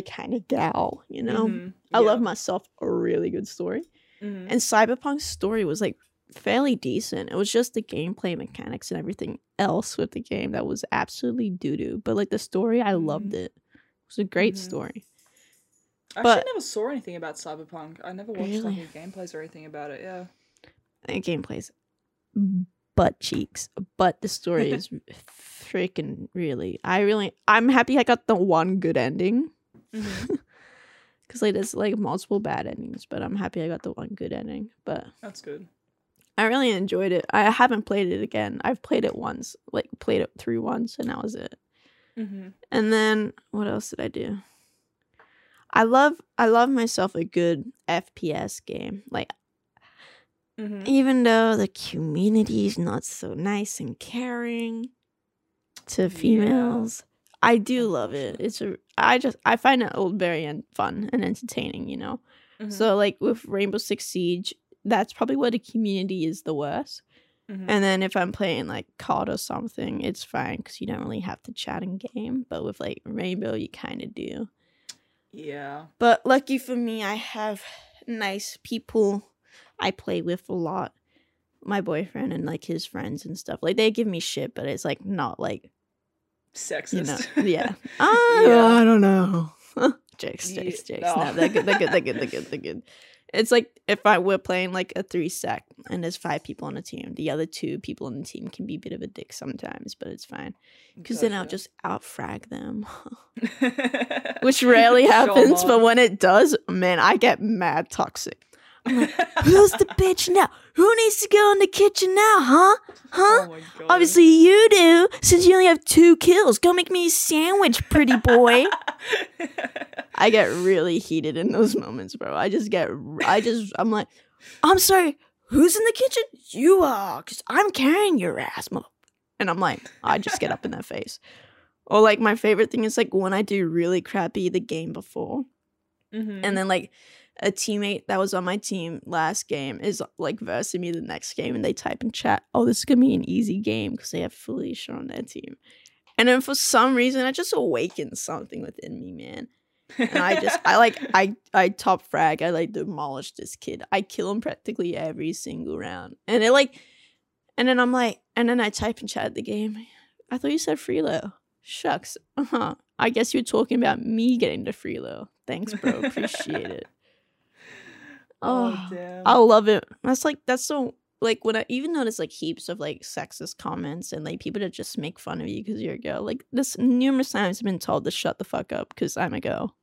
kind of gal, you know. I love myself a really good story, and Cyberpunk's story was like fairly decent. It was just the gameplay mechanics and everything else with the game that was absolutely doo-doo, but like the story, I loved it. It was a great story. I never saw anything about Cyberpunk. I never watched really? Like any gameplays or anything about it. Yeah, and gameplays butt cheeks, but the story is freaking really, I'm happy I got the one good ending, because like there's like multiple bad endings, but I'm happy I got the one good ending. But that's good. I really enjoyed it. I haven't played it again. I've played it once, like played it through once, and that was it. And then what else did I do? I love myself a good FPS game. Like even though the community is not so nice and caring to females, I do love it. I find it all very fun and entertaining, you know. So like with Rainbow Six Siege, that's probably where the community is the worst. And then if I'm playing like COD or something, it's fine because you don't really have to chat in game. But with like Rainbow, you kind of do. Yeah. But lucky for me, I have nice people I play with a lot. My boyfriend and like his friends and stuff. Like they give me shit, but it's like not like sexist. You know? Yeah. I don't know. Jakes. No, they're good. It's like if we're playing like a 3-stack and there's 5 people on a team, the other 2 people on the team can be a bit of a dick sometimes, but it's fine. Because then I'll just out-frag them. Which rarely happens, but when it does, man, I get mad toxic. I'm like, who's the bitch now? Who needs to go in the kitchen now, huh? Oh, obviously you do, since you only have 2 kills. Go make me a sandwich, pretty boy. I get really heated in those moments, bro. I'm like, I'm sorry, who's in the kitchen? You are, because I'm carrying your ass, mother. And I'm like, I just get up in their face. Or like my favorite thing is like when I do really crappy the game before. And then like a teammate that was on my team last game is like versing me the next game, and they type in chat, oh, this is going to be an easy game because they have Felicia on their team. And then for some reason, I just awakened something within me, man. And I top frag. I like demolish this kid. I kill him practically every single round. And it like, and then I'm like, and then I type in chat the game, I thought you said Freelo. Shucks. I guess you're talking about me getting to Freelo. Thanks, bro. Appreciate it. Oh damn. I love it. That's so like when I even notice like heaps of like sexist comments and like people that just make fun of you because you're a girl. Like this numerous times I've been told to shut the fuck up because I'm a girl.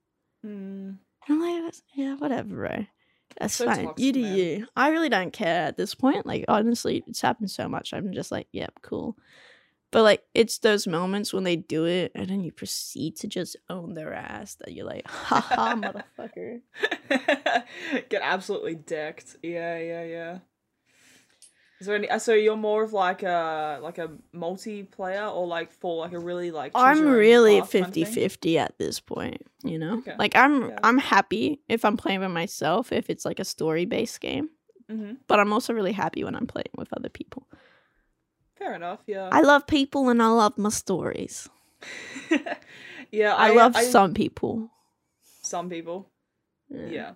I'm like, yeah, whatever, bro. That's so fine. Toxic, you do you. I really don't care at this point. Like honestly, it's happened so much. I'm just like, yep, yeah, cool. But like it's those moments when they do it and then you proceed to just own their ass that you're like, haha, motherfucker. Get absolutely decked. Yeah. Is there any? So you're more of like a multiplayer or like for like a really like. I'm really 50-50 at this point, you know. Okay. Like I'm happy if I'm playing by myself if it's like a story based game, but I'm also really happy when I'm playing with other people. Fair enough. Yeah. I love people and I love my stories. Yeah, I love some people. Some people. Yeah.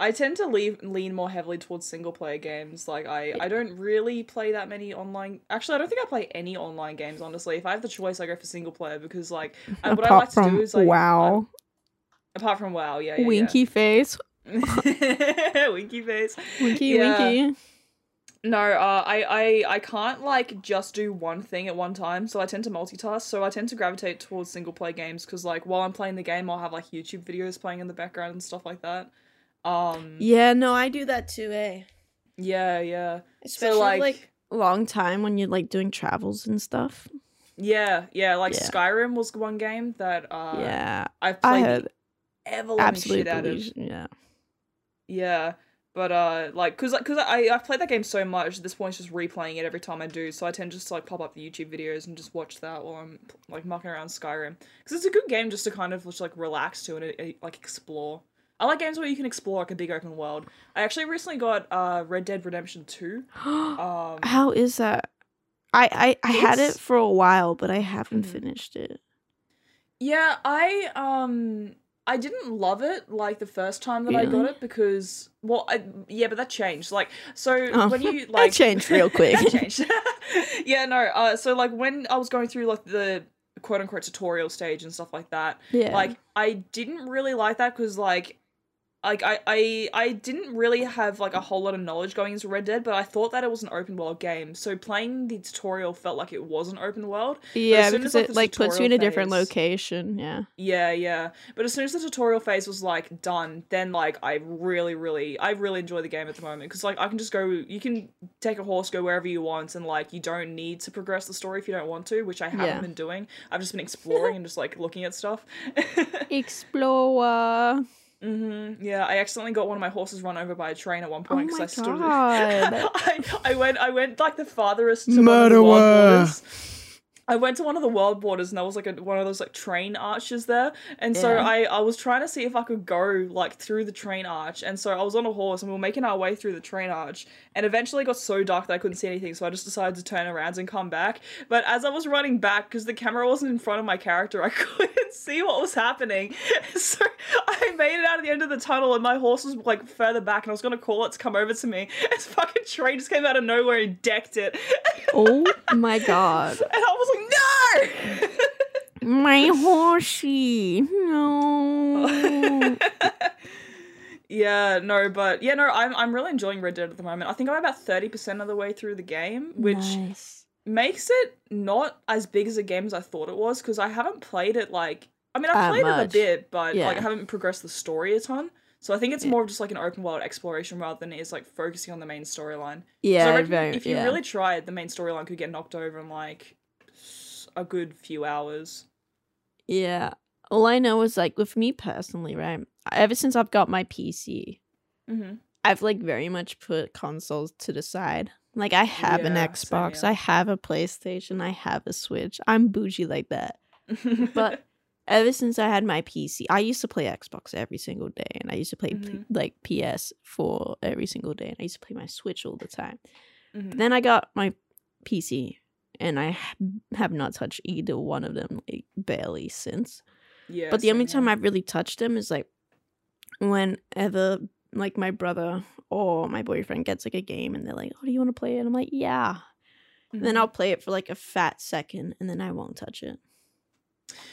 I tend to lean more heavily towards single-player games. Like, I don't really play that many online... Actually, I don't think I play any online games, honestly. If I have the choice, I go for single-player because, like... what I like to do is, like... WoW. Apart from WoW, yeah. Winky face. Winky face. Winky, yeah. Winky. No, I can't, like, just do one thing at one time, so I tend to multitask, so I tend to gravitate towards single-player games because, like, while I'm playing the game, I'll have, like, YouTube videos playing in the background and stuff like that. Yeah, no, I do that too, eh? Yeah. Especially, so, like long time when you're, like, doing travels and stuff. Yeah, like, yeah. Skyrim was one game that I've played the ever-living shit out of. Yeah. But, like, because I played that game so much, at this point it's just replaying it every time I do, so I tend to just, like, pop up the YouTube videos and just watch that while I'm, like, mucking around Skyrim. Because it's a good game just to kind of, just, like, relax to and, like, explore. I like games where you can explore, like, a big open world. I actually recently got, Red Dead Redemption 2. How is that? I had it for a while, but I haven't finished it. Yeah, I didn't love it, like, the first time that I got it because, well, yeah, but that changed. Like, so when you, like... That changed real quick. That changed. Yeah, no, so, like, when I was going through, like, the quote-unquote tutorial stage and stuff like that, like, I didn't really like that because, like I didn't really have, like, a whole lot of knowledge going into Red Dead, but I thought that it was an open-world game, so playing the tutorial felt like it was an open world. Yeah, because it, like, puts you in a different location, yeah. But as soon as the tutorial phase was, like, done, then, like, I really enjoy the game at the moment, because, like, I can just go, you can take a horse, go wherever you want, and, like, you don't need to progress the story if you don't want to, which I haven't been doing. I've just been exploring and just, like, looking at stuff. Explorer. Yeah, I accidentally got one of my horses run over by a train at one point because I went like the farthest to one of the world borders. I went to one of the world borders and there was like one of those like train arches there, and so I was trying to see if I could go like through the train arch, and so I was on a horse and we were making our way through the train arch, and eventually it got so dark that I couldn't see anything, so I just decided to turn around and come back. But as I was running back, because the camera wasn't in front of my character, I couldn't see what was happening, so I made it out of the end of the tunnel and my horse was like further back and I was gonna call it to come over to me. This fucking train just came out of nowhere and decked it. Oh my god. And I was like, no! My horsey. No. I'm really enjoying Red Dead at the moment. I think I'm about 30% of the way through the game, which makes it not as big as a game as I thought it was, because I haven't played it like I've played it a bit, but like I haven't progressed the story a ton. So I think it's more of just like an open world exploration rather than it is like focusing on the main storyline. Yeah, so I reckon if you really tried, the main storyline could get knocked over in like a good few hours. Yeah. All I know is like with me personally, right? Ever since I've got my PC, I've like very much put consoles to the side. Like I have an Xbox, I have a PlayStation, I have a Switch. I'm bougie like that. But ever since I had my PC, I used to play Xbox every single day, and I used to play like PS4 every single day, and I used to play my Switch all the time. But then I got my PC, and I have not touched either one of them, like, barely since. Yeah. But the only time I've really touched them is like whenever like my brother or my boyfriend gets like a game, and they're like, "Oh, do you want to play it?" And I'm like, "Yeah." And then I'll play it for like a fat second, and then I won't touch it.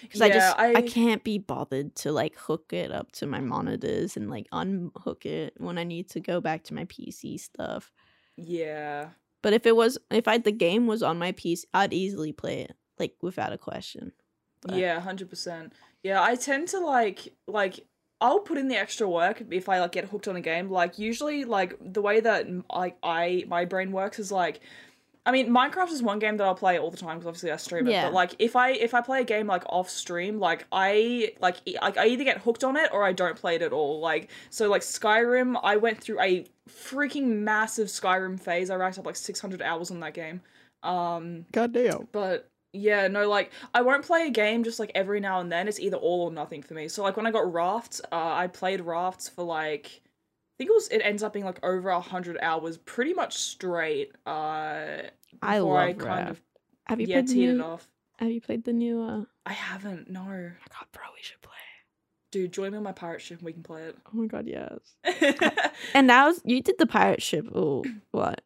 Because I can't be bothered to like hook it up to my monitors and like unhook it when I need to go back to my PC stuff. Yeah. But if the game was on my PC, I'd easily play it, like, without a question. But... yeah, 100%. Yeah, I tend to like I'll put in the extra work if I like get hooked on a game. Like usually, like the way that like my brain works is like, I mean, Minecraft is one game that I'll play all the time because obviously I stream it. Yeah. But like, if I play a game like off stream, like I either get hooked on it or I don't play it at all. Like, so like Skyrim, I went through a freaking massive Skyrim phase. I racked up like 600 hours on that game. Goddamn. But yeah, no, like I won't play a game just like every now and then. It's either all or nothing for me. So like when I got Raft, I played Raft for like, I think it ends up being like over 100 hours pretty much straight. I love Raft. Have you played teed it off. Have you played the new I haven't, no. Oh my god, bro, we should play. Dude, join me on my pirate ship and we can play it. Oh my god, yes. And you did the pirate ship or what?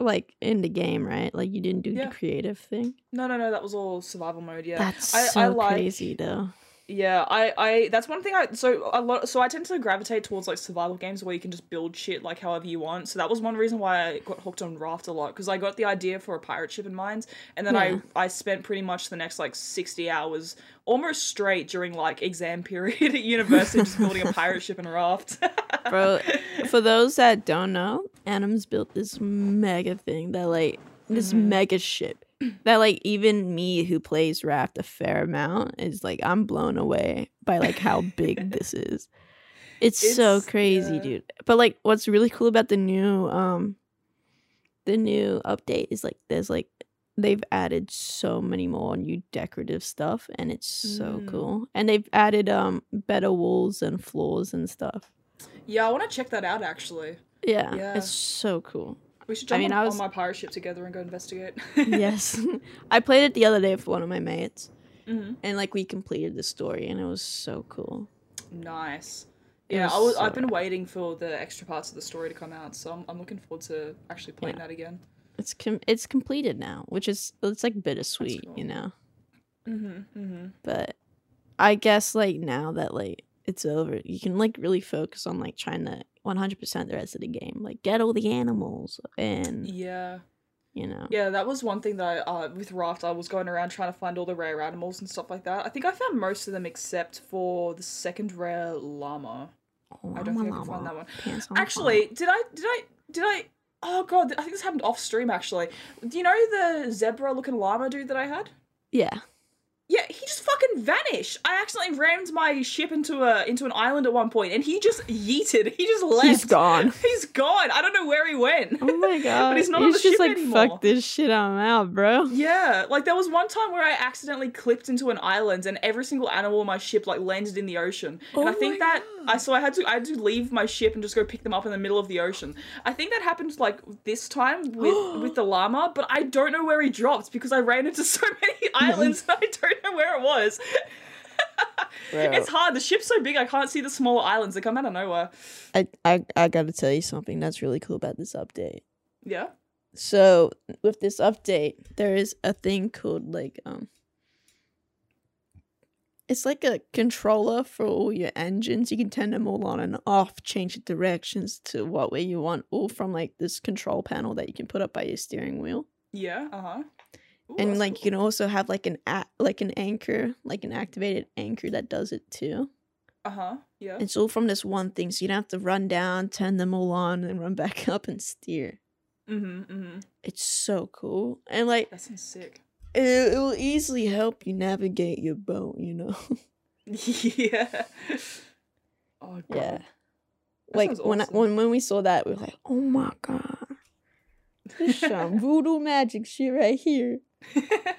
Like in the game, right? Like you didn't do the creative thing? No, that was all survival mode, yeah. That's crazy though. Yeah, I that's one thing I tend to gravitate towards like survival games where you can just build shit like however you want. So that was one reason why I got hooked on Raft a lot, because I got the idea for a pirate ship in mind, and then I spent pretty much the next like 60 hours almost straight during like exam period at university just building a pirate ship in Raft. Bro, for those that don't know, Anim's built this mega thing that like this mega ship. That, like, even me who plays Raft a fair amount is, like, I'm blown away by, like, how big this is. It's so crazy, dude. But like, what's really cool about the new update is like there's like they've added so many more new decorative stuff, and it's so cool. And they've added better walls and floors and stuff. Yeah, I want to check that out actually. Yeah, it's so cool. We should jump on my pirate ship together and go investigate. Yes. I played it the other day for one of my mates. Mm-hmm. And like we completed the story and it was so cool. Nice. Yeah, I've been waiting for the extra parts of the story to come out, so I'm looking forward to actually playing that again. It's completed now, which is it's like bittersweet, cool. You know. Mm-hmm, mm-hmm. But I guess like now that like it's over, you can like really focus on like trying to 100% the rest of the game, like get all the animals and you know. Yeah, that was one thing that I, with Raft, I was going around trying to find all the rare animals and stuff like that. I think I found most of them except for the second rare llama. Oh, I don't think I can find that one. Actually, did I? Oh god, I think this happened off stream. Actually, do you know the zebra-looking llama dude that I had? Yeah. Yeah, he just fucking vanished. I accidentally rammed my ship into an island at one point, and he just yeeted. He just left. He's gone. He's gone. I don't know where he went. Oh my god. But he's not on the ship anymore. He's just like, fuck this shit, I'm out, bro. Yeah, like there was one time where I accidentally clipped into an island, and every single animal on my ship like landed in the ocean. And I think that I had to leave my ship and just go pick them up in the middle of the ocean. I think that happened like this time with the llama, but I don't know where he dropped because I ran into so many islands that I don't know where it was. It's hard. The ship's so big I can't see the smaller islands. They come out of nowhere. I gotta tell you something that's really cool about this update. Yeah? So with this update, there is a thing called like it's like a controller for all your engines. You can turn them all on and off, change the directions to what way you want, all from like this control panel that you can put up by your steering wheel. Yeah, uh-huh. Ooh, and like you can also have like an anchor, like an activated anchor that does it too. Uh-huh. Yeah. It's all from this one thing, so you don't have to run down, turn them all on, and run back up and steer. Mm-hmm. Mm-hmm. It's so cool. And like that sounds sick. It will easily help you navigate your boat, you know. Yeah. Oh god. Yeah. That like awesome. when we saw that, we were like, oh my god. This voodoo magic shit right here. Raft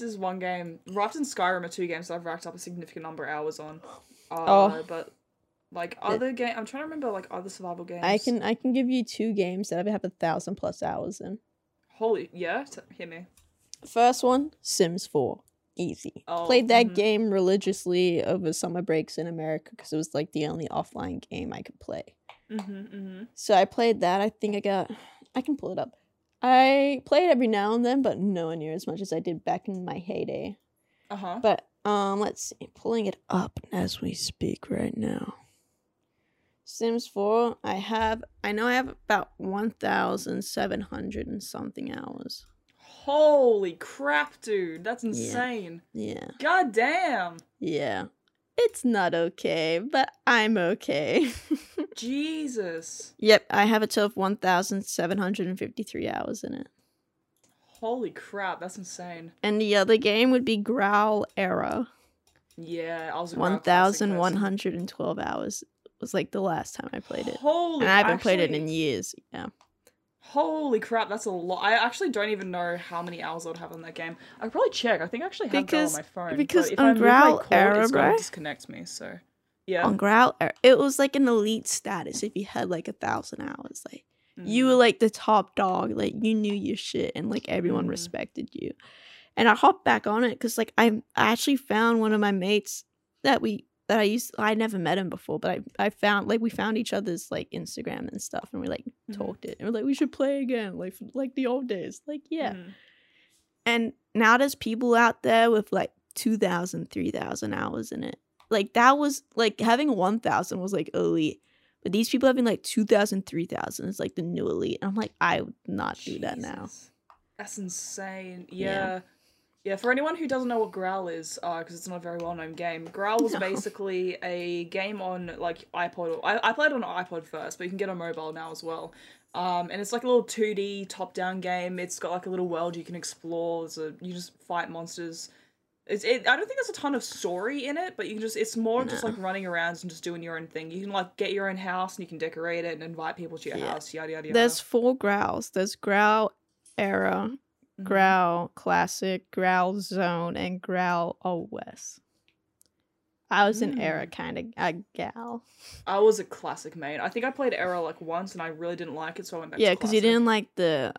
is one game. Raft and Skyrim are two games that I've racked up a significant number of hours on. But like other game, I'm trying to remember like other survival games. I can give you two games that I have 1,000+ hours in. Holy yeah, hear me. First one, Sims 4. Easy. Played that game religiously over summer breaks in America because it was like the only offline game I could play. Mm-hmm, mm-hmm. So I played that. I can pull it up. I played every now and then, but nowhere near as much as I did back in my heyday. Uh-huh. But let's see. Pulling it up as we speak right now. Sims 4, I have about 1,700 and something hours. Holy crap, dude. That's insane. Yeah. God damn. Yeah. It's not okay, but I'm okay. Jesus. Yep, I have a total of 1,753 hours in it. Holy crap, that's insane. And the other game would be Growl Era. Yeah, I was 1,112 hours was like the last time I played it. Holy crap. And I haven't played it in years. Yeah. Holy crap, that's a lot. I actually don't even know how many hours I would have on that game. I could probably check. I think I actually have that on my phone. Because if on Growl Era, it's going to disconnect me, so... Yeah. On Growl Era, it was like an elite status if you had like 1,000 hours. Like you were like the top dog. Like you knew your shit and like everyone respected you. And I hopped back on it because like I actually found one of my mates I never met him before, but I found like we found each other's like Instagram and stuff, and we like talked it, and we're like, we should play again, like the old days, like yeah. Mm. And now there's people out there with like 2,000, 3,000 hours in it. Like that was like having 1,000 was like elite, but these people having like 2,000, 3,000 is like the new elite. And I'm like, I would not do that now. That's insane. Yeah. Yeah, for anyone who doesn't know what Growl is, because it's not a very well-known game, Growl was basically a game on, like, iPod. I played it on iPod first, but you can get on mobile now as well. And it's like a little 2D top-down game. It's got, like, a little world you can explore. You just fight monsters. I don't think there's a ton of story in it, but you can just, it's more just like running around and just doing your own thing. You can like get your own house and you can decorate it and invite people to your house, yada, yada, yada. There's four growls. There's growl era, growl classic, growl zone, and growl OS. I was an era kind of a gal. I was a classic main. I think I played era like once and I really didn't like it, so I went back to classic. Yeah, because you didn't like the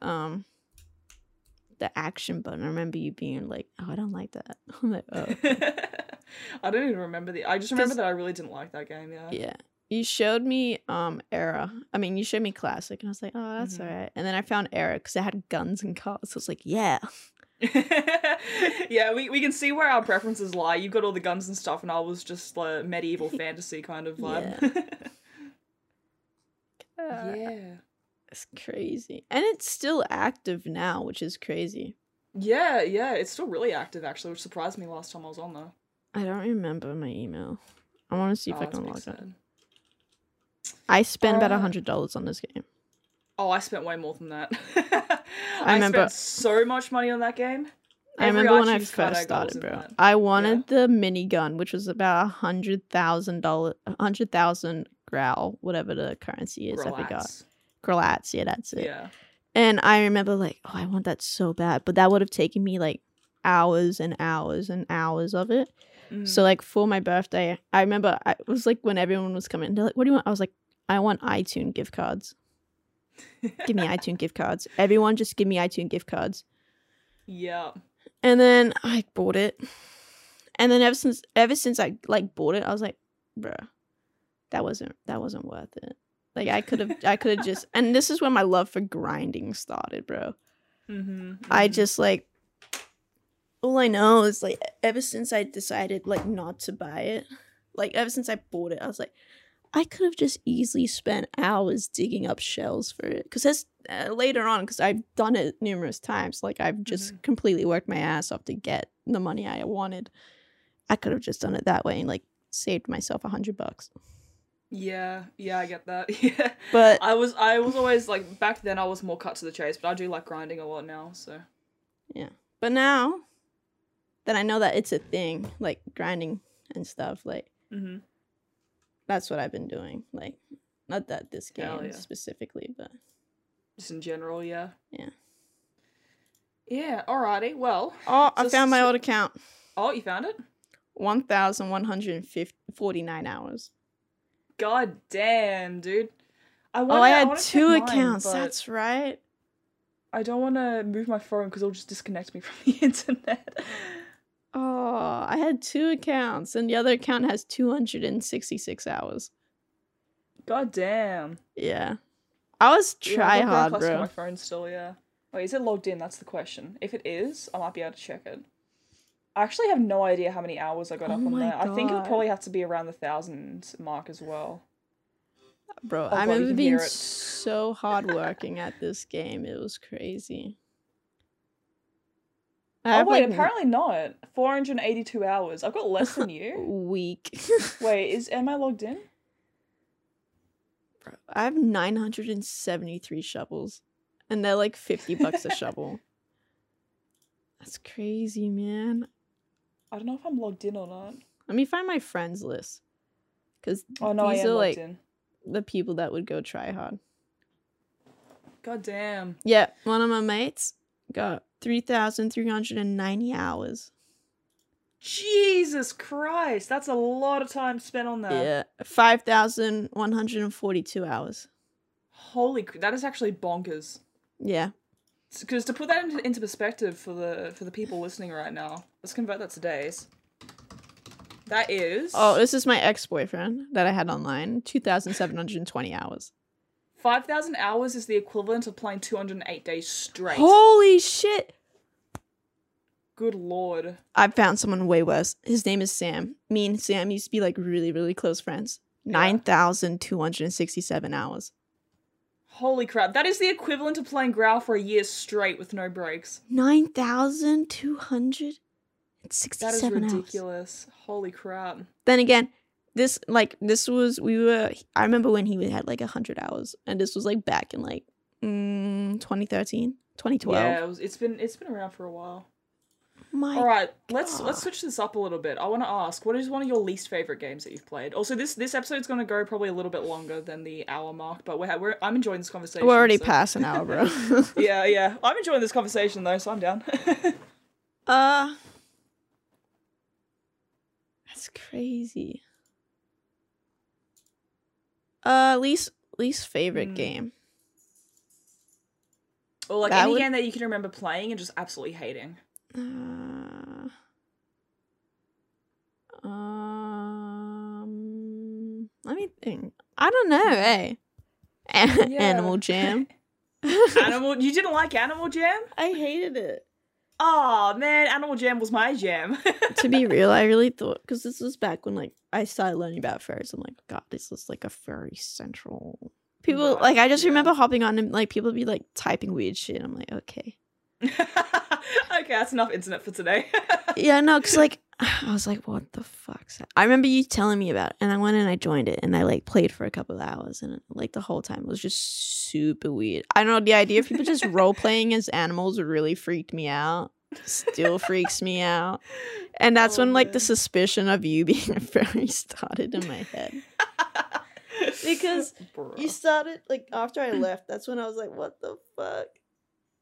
action button. I remember you being like, oh, I don't like that. I'm like, oh. I don't even remember the... I just remember that I really didn't like that game, yeah. Yeah. You showed me era. I mean, you showed me classic, and I was like, oh, that's all right. And then I found era because it had guns and cars. So I was like, yeah. Yeah, we can see where our preferences lie. You got all the guns and stuff, and I was just like medieval fantasy kind of vibe. Yeah. Yeah. It's crazy. And it's still active now, which is crazy. Yeah, yeah. It's still really active, actually, which surprised me last time I was on there. I don't remember my email. I want to see if I can log in. I spent about $100 on this game. Oh, I spent way more than that. I remember spent so much money on that game. I remember when I first started, bro. I wanted the minigun, which was about $100,000 growl, whatever the currency is. I forgot. Grillats, yeah, that's it. Yeah. And I remember like, oh, I want that so bad, but that would have taken me like hours and hours and hours of it. So like for my birthday, I remember it was like when everyone was coming, they're like, what do you want? I was like, I want iTunes gift cards. Give me iTunes gift cards. Everyone just give me iTunes gift cards. Yeah. And then I bought it. And then ever since I like bought it, I was like, bruh, that wasn't worth it. Like I could have just, and this is when my love for grinding started, bro. I just like, all I know is like ever since I decided like not to buy it, like ever since I bought it, I was like, I could have just easily spent hours digging up shells for it. Because that's later on, because I've done it numerous times. Like, I've just completely worked my ass off to get the money I wanted. I could have just done it that way and, like, saved myself $100. Yeah. Yeah, I get that. Yeah. But I was always, like, back then I was more cut to the chase, but I do like grinding a lot now, so. Yeah. But now that I know that it's a thing, like, grinding and stuff, like, that's what I've been doing. Like, not that this game specifically, but... just in general, yeah. Yeah. Yeah, alrighty, well... oh, I found my old account. Oh, you found it? 1,149 hours. God damn, dude. I had two accounts, that's right. I don't want to move my phone because it'll just disconnect me from the internet. Oh, I had two accounts, and the other account has 266 hours. God damn. Yeah. I was try hard, bro. To my phone still, yeah. Wait, is it logged in? That's the question. If it is, I might be able to check it. I actually have no idea how many hours I got up on there. God. I think it'll probably have to be around the 1,000 mark as well. Bro, I remember being so hardworking at this game. It was crazy. Oh, wait, like, apparently not. 482 hours. I've got less than you. Weak. Wait, am I logged in? I have 973 shovels. And they're like $50 a shovel. That's crazy, man. I don't know if I'm logged in or not. Let me find my friends list. Because these are like the people that would go try hard. God damn. Yeah, one of my mates got 3,390 hours. Jesus Christ, that's a lot of time spent on that. Yeah, 5,142 hours. Holy, that is actually bonkers. Yeah. Because to put that into perspective for the people listening right now, let's convert that to days. That is... oh, this is my ex-boyfriend that I had online. 2,720 hours. 5,000 hours is the equivalent of playing 208 days straight. Holy shit! Good lord. I found someone way worse. His name is Sam. Me and Sam used to be like really, really close friends. Yeah. 9,267 hours. Holy crap. That is the equivalent of playing Growl for a year straight with no breaks. 9,267 hours. That is ridiculous. Holy crap. Then again... I remember when he had like 100 hours, and this was like back in like 2013, 2012. Yeah, it's been around for a while. My All right, let's switch this up a little bit. I want to ask, what is one of your least favorite games that you've played? Also, this episode's going to go probably a little bit longer than the hour mark, but I'm enjoying this conversation. We're already past an hour, bro. Yeah. I'm enjoying this conversation though, so I'm down. That's crazy. Least favorite game. Or like that game that you can remember playing and just absolutely hating. Let me think. I don't know, eh? Animal Jam. You didn't like Animal Jam? I hated it. Oh man, Animal Jam was my jam. To be real, I really thought, because this was back when like I started learning about furries. I'm like, God, this is like a furry central. People right, like I just remember hopping on and like people would be like typing weird shit. I'm like, okay. Okay, that's enough internet for today. Yeah, no, because like I was like, what the fuck's that? I remember you telling me about it, and I went and I joined it, and I like played for a couple of hours, and like the whole time it was just super weird. I don't know, the idea of people just role playing as animals really freaked me out. Still freaks me out. And that's when like the suspicion of you being a fairy started in my head. Because you started like after I left, that's when I was like, what the fuck?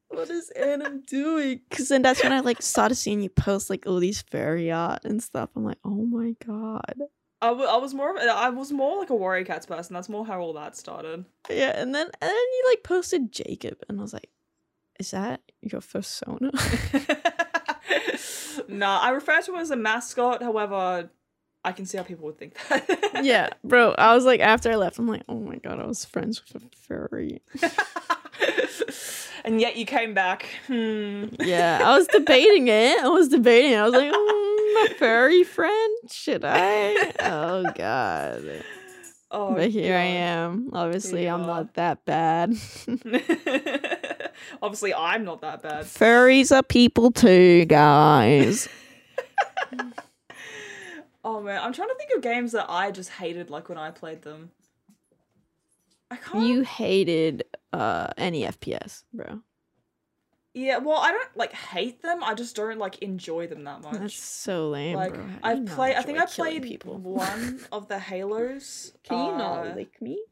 What is Anim doing? Because then that's when I like started seeing you post like all these furry art and stuff. I'm like, oh my god. I was more like a Warrior Cats person. That's more how all that started. Yeah, and then you like posted Jacob, and I was like, is that your fursona? Nah, I refer to him as a mascot. However, I can see how people would think that. Yeah, bro. I was like, after I left, I'm like, oh my god, I was friends with a furry. And yet you came back. Yeah, I was debating it. I was like, my furry friend, should I? Oh, God. Oh, but here God. I am. Obviously, yeah. I'm not that bad. Obviously, I'm not that bad. Furries are people too, guys. Oh, man. I'm trying to think of games that I just hated, like, when I played them. I can't... You hated... any FPS, bro. Yeah, well, I don't like hate them. I just don't like enjoy them that much. That's so lame. Like, bro. I think I played one of the Halos. Can you not lick me?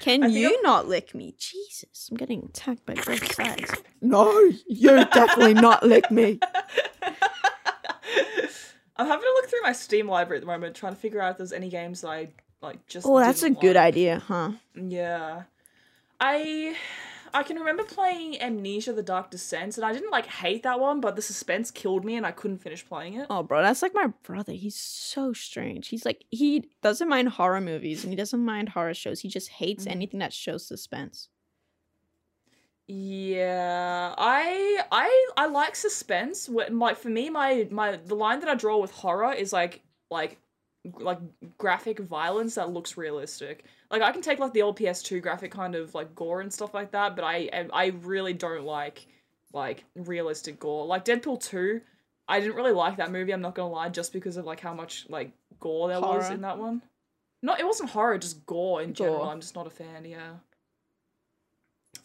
Can you not lick me? Jesus, I'm getting attacked by both sides. No, you definitely not lick me. I'm having to look through my Steam library at the moment, trying to figure out if there's any games that I like. Just oh, that's a good idea, huh? Yeah. I can remember playing Amnesia: The Dark Descent, and I didn't like hate that one, but the suspense killed me and I couldn't finish playing it. Oh, bro, that's like my brother. He's so strange. He's like, he doesn't mind horror movies and he doesn't mind horror shows. He just hates anything that shows suspense. Yeah, I like suspense. Like for me, the line that I draw with horror is like graphic violence that looks realistic. Like I can take like the old PS2 graphic kind of like gore and stuff like that, but I really don't like realistic gore. Like Deadpool 2, I didn't really like that movie, I'm not gonna lie, just because of like how much like gore there was in that one. No, it wasn't horror, just gore in general. I'm just not a fan, yeah.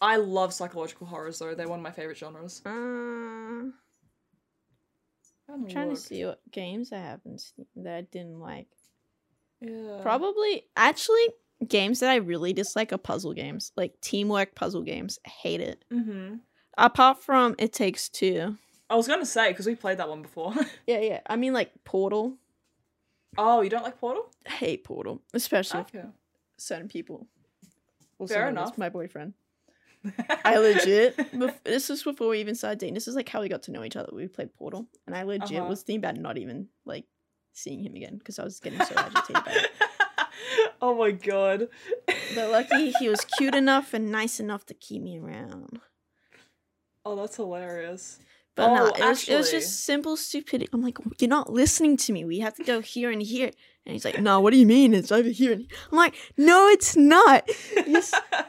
I love psychological horrors though, they're one of my favorite genres. I'm trying to see what games I haven't seen that I didn't like. Yeah. Probably, actually, games that I really dislike are puzzle games. Like, teamwork puzzle games. I hate it. Mm-hmm. Apart from It Takes Two. I was going to say, because we played that one before. Yeah. I mean, like, Portal. Oh, you don't like Portal? I hate Portal. Especially with certain people. Also fair enough. My boyfriend. I legit, this is before we even started dating, this is like how we got to know each other. We played Portal, and I legit was thinking about not even like seeing him again because I was getting so agitated by it. Oh my god. But lucky he was cute enough and nice enough to keep me around. Oh, that's hilarious. But no, it was just simple stupidity. I'm like, you're not listening to me, we have to go here and here. And he's like, no, what do you mean? It's over here. And I'm like, no, it's not.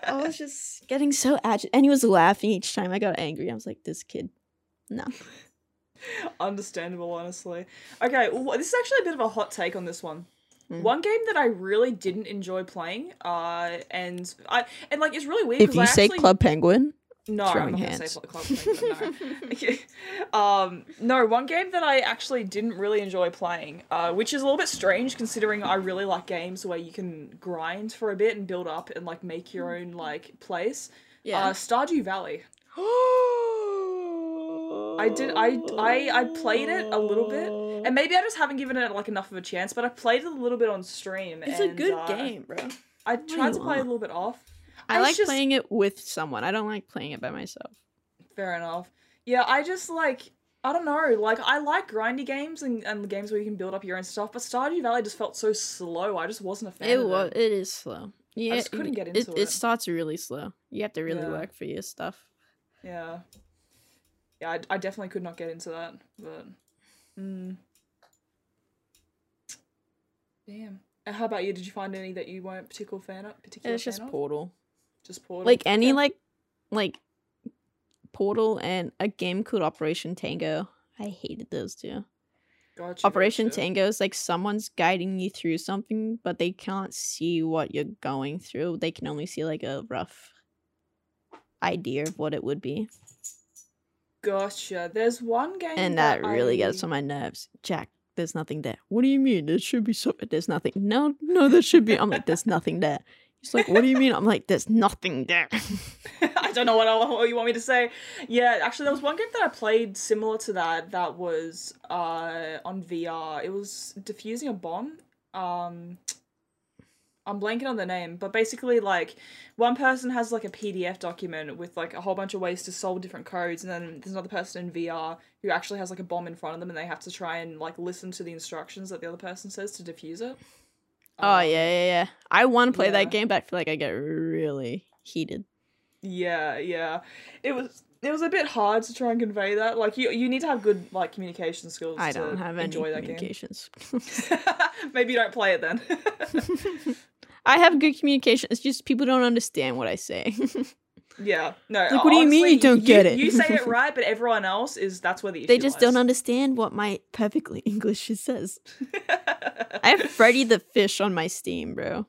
I was just getting so agitated. And he was laughing each time I got angry. I was like, this kid, no. Understandable, honestly. Okay, well, this is actually a bit of a hot take on this one. One game that I really didn't enjoy playing, and it's really weird. If you say Club Penguin, No, I'm not going to say Club Penguin, no. No, one game that I actually didn't really enjoy playing, which is a little bit strange considering I really like games where you can grind for a bit and build up and, like, make your own, like, place. Yeah. Stardew Valley. I played it a little bit, and maybe I just haven't given it, like, enough of a chance, but I played it a little bit on stream. It's a good game, bro. I tried to play a little bit off. I like playing it with someone. I don't like playing it by myself. Fair enough. Yeah, I just, like, I don't know. Like, I like grindy games and games where you can build up your own stuff, but Stardew Valley just felt so slow. I just wasn't a fan of it. It is slow. Yeah, I just couldn't get into it. It starts really slow. You have to really work for your stuff. Yeah. Yeah, I definitely could not get into that, but... Damn. How about you? Did you find any that you weren't particular fan of? It's just Portal. Just Portal. Like any like Portal and a game called Operation Tango. I hated those two. Gotcha, Operation Tango is like someone's guiding you through something, but they can't see what you're going through. They can only see like a rough idea of what it would be. Gotcha. There's one game, and that really gets on my nerves, Jack. There's nothing there. What do you mean? There should be something. There's nothing. No, there should be. I'm like, there's nothing there. He's like, what do you mean? I'm like, there's nothing there. I don't know what you want me to say. Yeah, actually, there was one game that I played similar to that was on VR. It was Defusing a Bomb. I'm blanking on the name, but basically, like, one person has, like, a PDF document with, like, a whole bunch of ways to solve different codes, and then there's another person in VR who actually has, like, a bomb in front of them, and they have to try and, like, listen to the instructions that the other person says to defuse it. Oh, yeah. I want to play that game, but I feel like I get really heated. Yeah. It was a bit hard to try and convey that. Like, you need to have good, like, communication skills to enjoy that game. I don't have any communication skills. Maybe you don't play it then. I have good communication. It's just people don't understand what I say. Yeah. No. Like, what do you mean you don't get it? You say it right, but everyone else that's where the issue lies. They just don't understand what my perfectly English says. I have Freddy the Fish on my Steam, bro.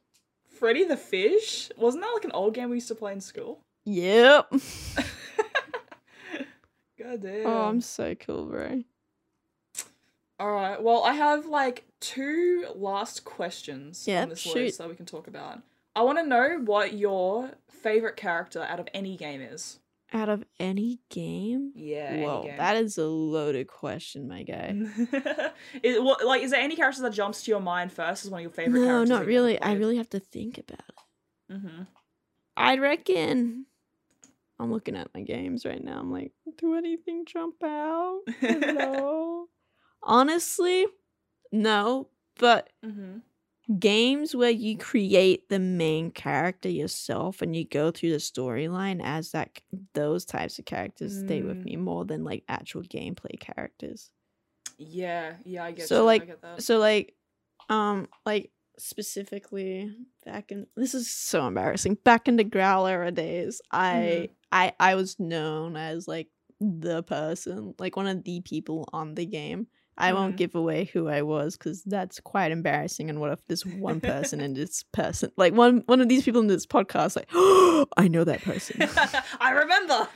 Freddy the Fish? Wasn't that like an old game we used to play in school? Yep. God damn. Oh, I'm so cool, bro. Alright, well, I have, like, two last questions on this list that we can talk about. I want to know what your favourite character out of any game is. Out of any game? Yeah, any game. That is a loaded question, my guy. Is there any character that jumps to your mind first as one of your favourite characters? No, not really. I really have to think about it. Mm-hmm. I reckon... I'm looking at my games right now. I'm like, do anything jump out? No. Honestly, no, but games where you create the main character yourself and you go through the storyline as those types of characters stay with me more than like actual gameplay characters. Yeah, I get so you. Like, I get that. So like specifically back in this is so embarrassing. Back in the Growl era days, I was known as like the person, like one of the people on the game. I won't give away who I was because that's quite embarrassing. And what if this one person and this person, like one of these people in this podcast, like, oh, I know that person. I remember.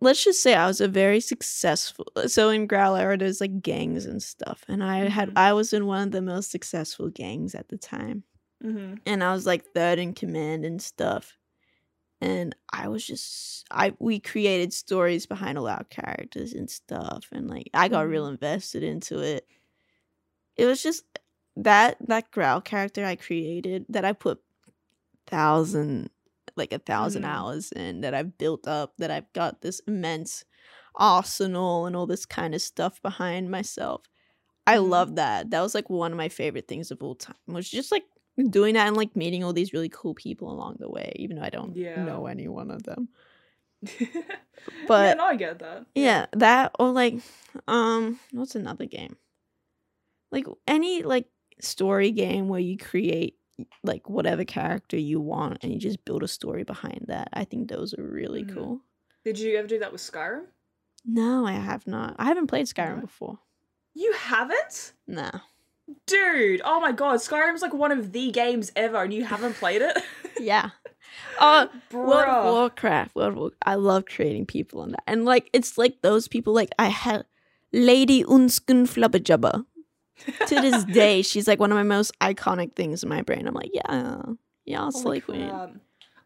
Let's just say I was a very successful. So in Growl era, there's like gangs and stuff, and I was in one of the most successful gangs at the time, and I was like third in command and stuff. And I was just, we created stories behind all our characters and stuff. And like, I got real invested into it. It was just that Growl character I created that I put a thousand hours in, that I've built up, that I've got this immense arsenal and all this kind of stuff behind myself. I love that. That was like one of my favorite things of all time, was just like doing that and like meeting all these really cool people along the way, even though I don't know any one of them. But I get that. Yeah, that or like what's another game? Like any like story game where you create like whatever character you want and you just build a story behind that. I think those are really cool. Did you ever do that with Skyrim? No, I have not. I haven't played Skyrim before. You haven't? No. Dude, oh my god, Skyrim's like one of the games ever and you haven't played it? Yeah. World of Warcraft. I love creating people on that. And like it's like those people, like I had Lady Unskun Flubberjubber. To this day, she's like one of my most iconic things in my brain. I'm like, yeah, I'll sleep with.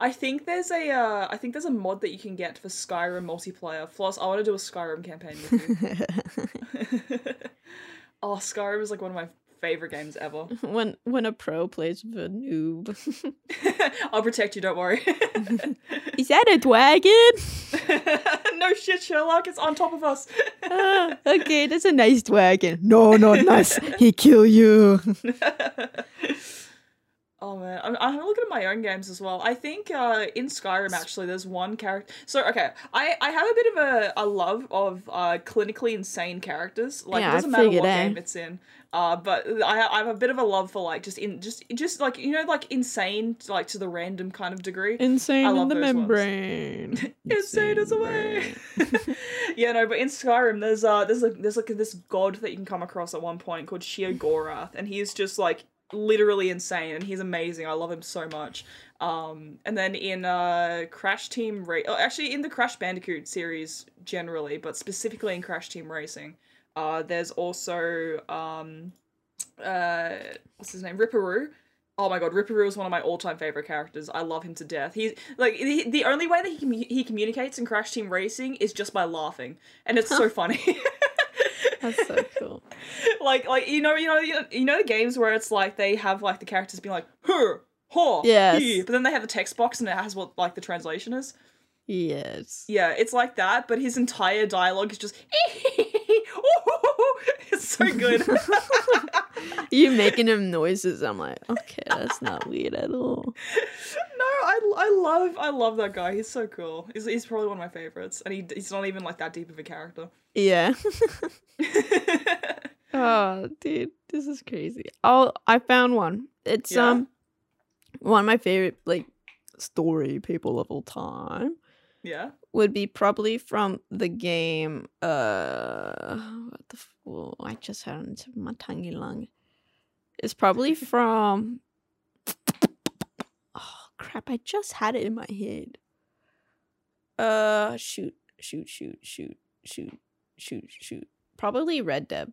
I think there's a mod that you can get for Skyrim multiplayer. Floss, I want to do a Skyrim campaign with you. Oh, Skyrim is like one of my favorite games ever. When a pro plays with a noob. I'll protect you, don't worry. Is that a dragon? No shit, Sherlock, it's on top of us. Okay, that's a nice dragon. No, not nice. He kill you. Oh man, I'm looking at my own games as well. I think in Skyrim actually there's one character. So okay, I have a bit of a love of clinically insane characters. Like it doesn't matter what game it's in. But I have a bit of a love for like just like you know like insane like to the random kind of degree. Insane in the membrane. Insane is away. Yeah, no, but in Skyrim there's like this god that you can come across at one point called Shir Gorath, and he is just like literally insane, and he's amazing. I love him so much. And then in Crash Team Racing, actually in the Crash Bandicoot series generally, but specifically in Crash Team Racing, there's also what's his name, Ripperoo. Oh my god, Ripperoo is one of my all-time favorite characters. I love him to death. He's like the only way that he communicates in Crash Team Racing is just by laughing, and it's so funny. That's so cool. Like you know the games where it's like they have like the characters being like he, but then they have the text box and it has what like the translation is. Yes. Yeah, it's like that, but his entire dialogue is just it's so good. You're making him noises. I'm like, okay, that's not weird at all. No, I love that guy. He's so cool. He's probably one of my favorites, and he's not even like that deep of a character. Yeah. Oh, dude, this is crazy. I found one. It's one of my favorite like story people of all time. Yeah. Would be probably from the game I just had it on my tangy lung. It's probably from oh crap, I just had it in my head. Shoot. Probably Red Dead.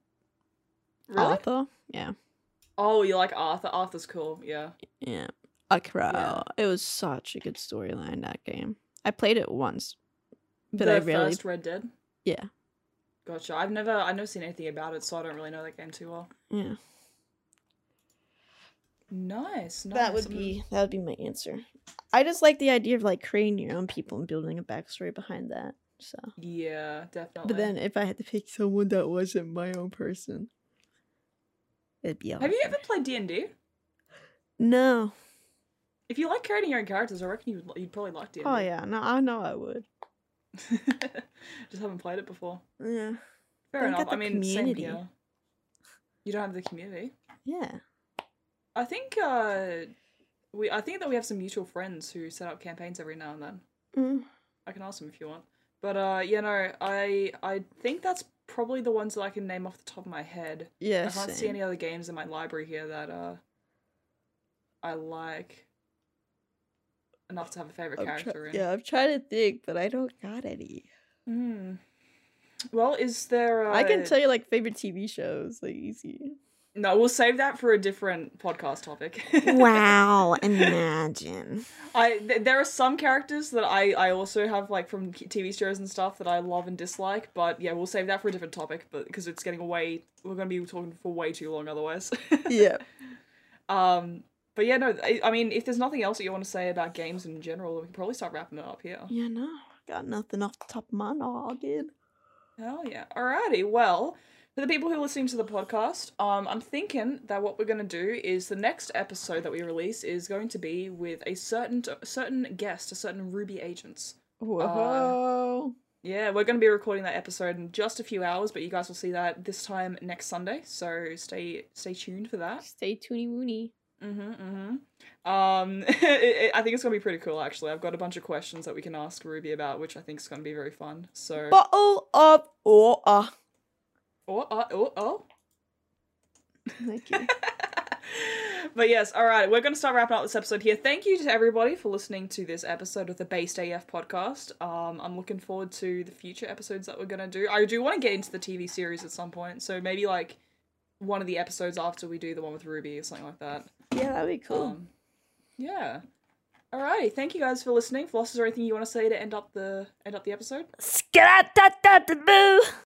Really? Arthur? Yeah. Oh, you like Arthur? Arthur's cool, yeah. Yeah. It was such a good storyline, that game. I played it once. But first Red Dead? Yeah. Gotcha. I've never seen anything about it, so I don't really know that game too well. Yeah. Nice. That would be my answer. I just like the idea of like creating your own people and building a backstory behind that. So yeah, definitely. But then if I had to pick someone that wasn't my own person, it'd be awesome. Have you ever played D&D? No. If you like creating your own characters, I reckon you'd probably like D&D. Oh, yeah. No, I know I would. Just haven't played it before. Yeah. Fair enough. I mean, same here. You don't have the community. Yeah. I think we have some mutual friends who set up campaigns every now and then. Mm. I can ask them if you want. But, I think that's probably the ones that I can name off the top of my head. Yeah, I can't see any other games in my library here that I like enough to have a favorite character in. Yeah, I'm trying to think, but I don't got any. Mm. Well, is there? I can tell you like favorite TV shows, like easy. No, we'll save that for a different podcast topic. Wow, imagine. There are some characters that I also have like from TV shows and stuff that I love and dislike, but yeah, we'll save that for a different topic, but because it's getting away, we're going to be talking for way too long otherwise. Yeah. But yeah, no, I mean, if there's nothing else that you want to say about games in general, we can probably start wrapping it up here. Yeah, no, got nothing off the top of my noggin. Hell yeah. Alrighty, well, for the people who are listening to the podcast, I'm thinking that what we're going to do is the next episode that we release is going to be with a certain guest, a certain Ruby Agents. Whoa. Yeah, we're going to be recording that episode in just a few hours, but you guys will see that this time next Sunday, so stay tuned for that. Stay toony-woony. I think it's gonna be pretty cool actually. I've got a bunch of questions that we can ask Ruby about, which I think is gonna be very fun. So bottle of thank you. But yes, all right, we're going to start wrapping up this episode here. Thank you to everybody for listening to this episode of the Based AF podcast. I'm looking forward to the future episodes that we're going to do. I do want to get into the TV series at some point, so maybe like one of the episodes after we do the one with Ruby or something like that. Yeah, that'd be cool. Yeah. Alrighty, thank you guys for listening. Floss, is there anything you want to say to end up the episode? Scat-a-tat-tat-boo!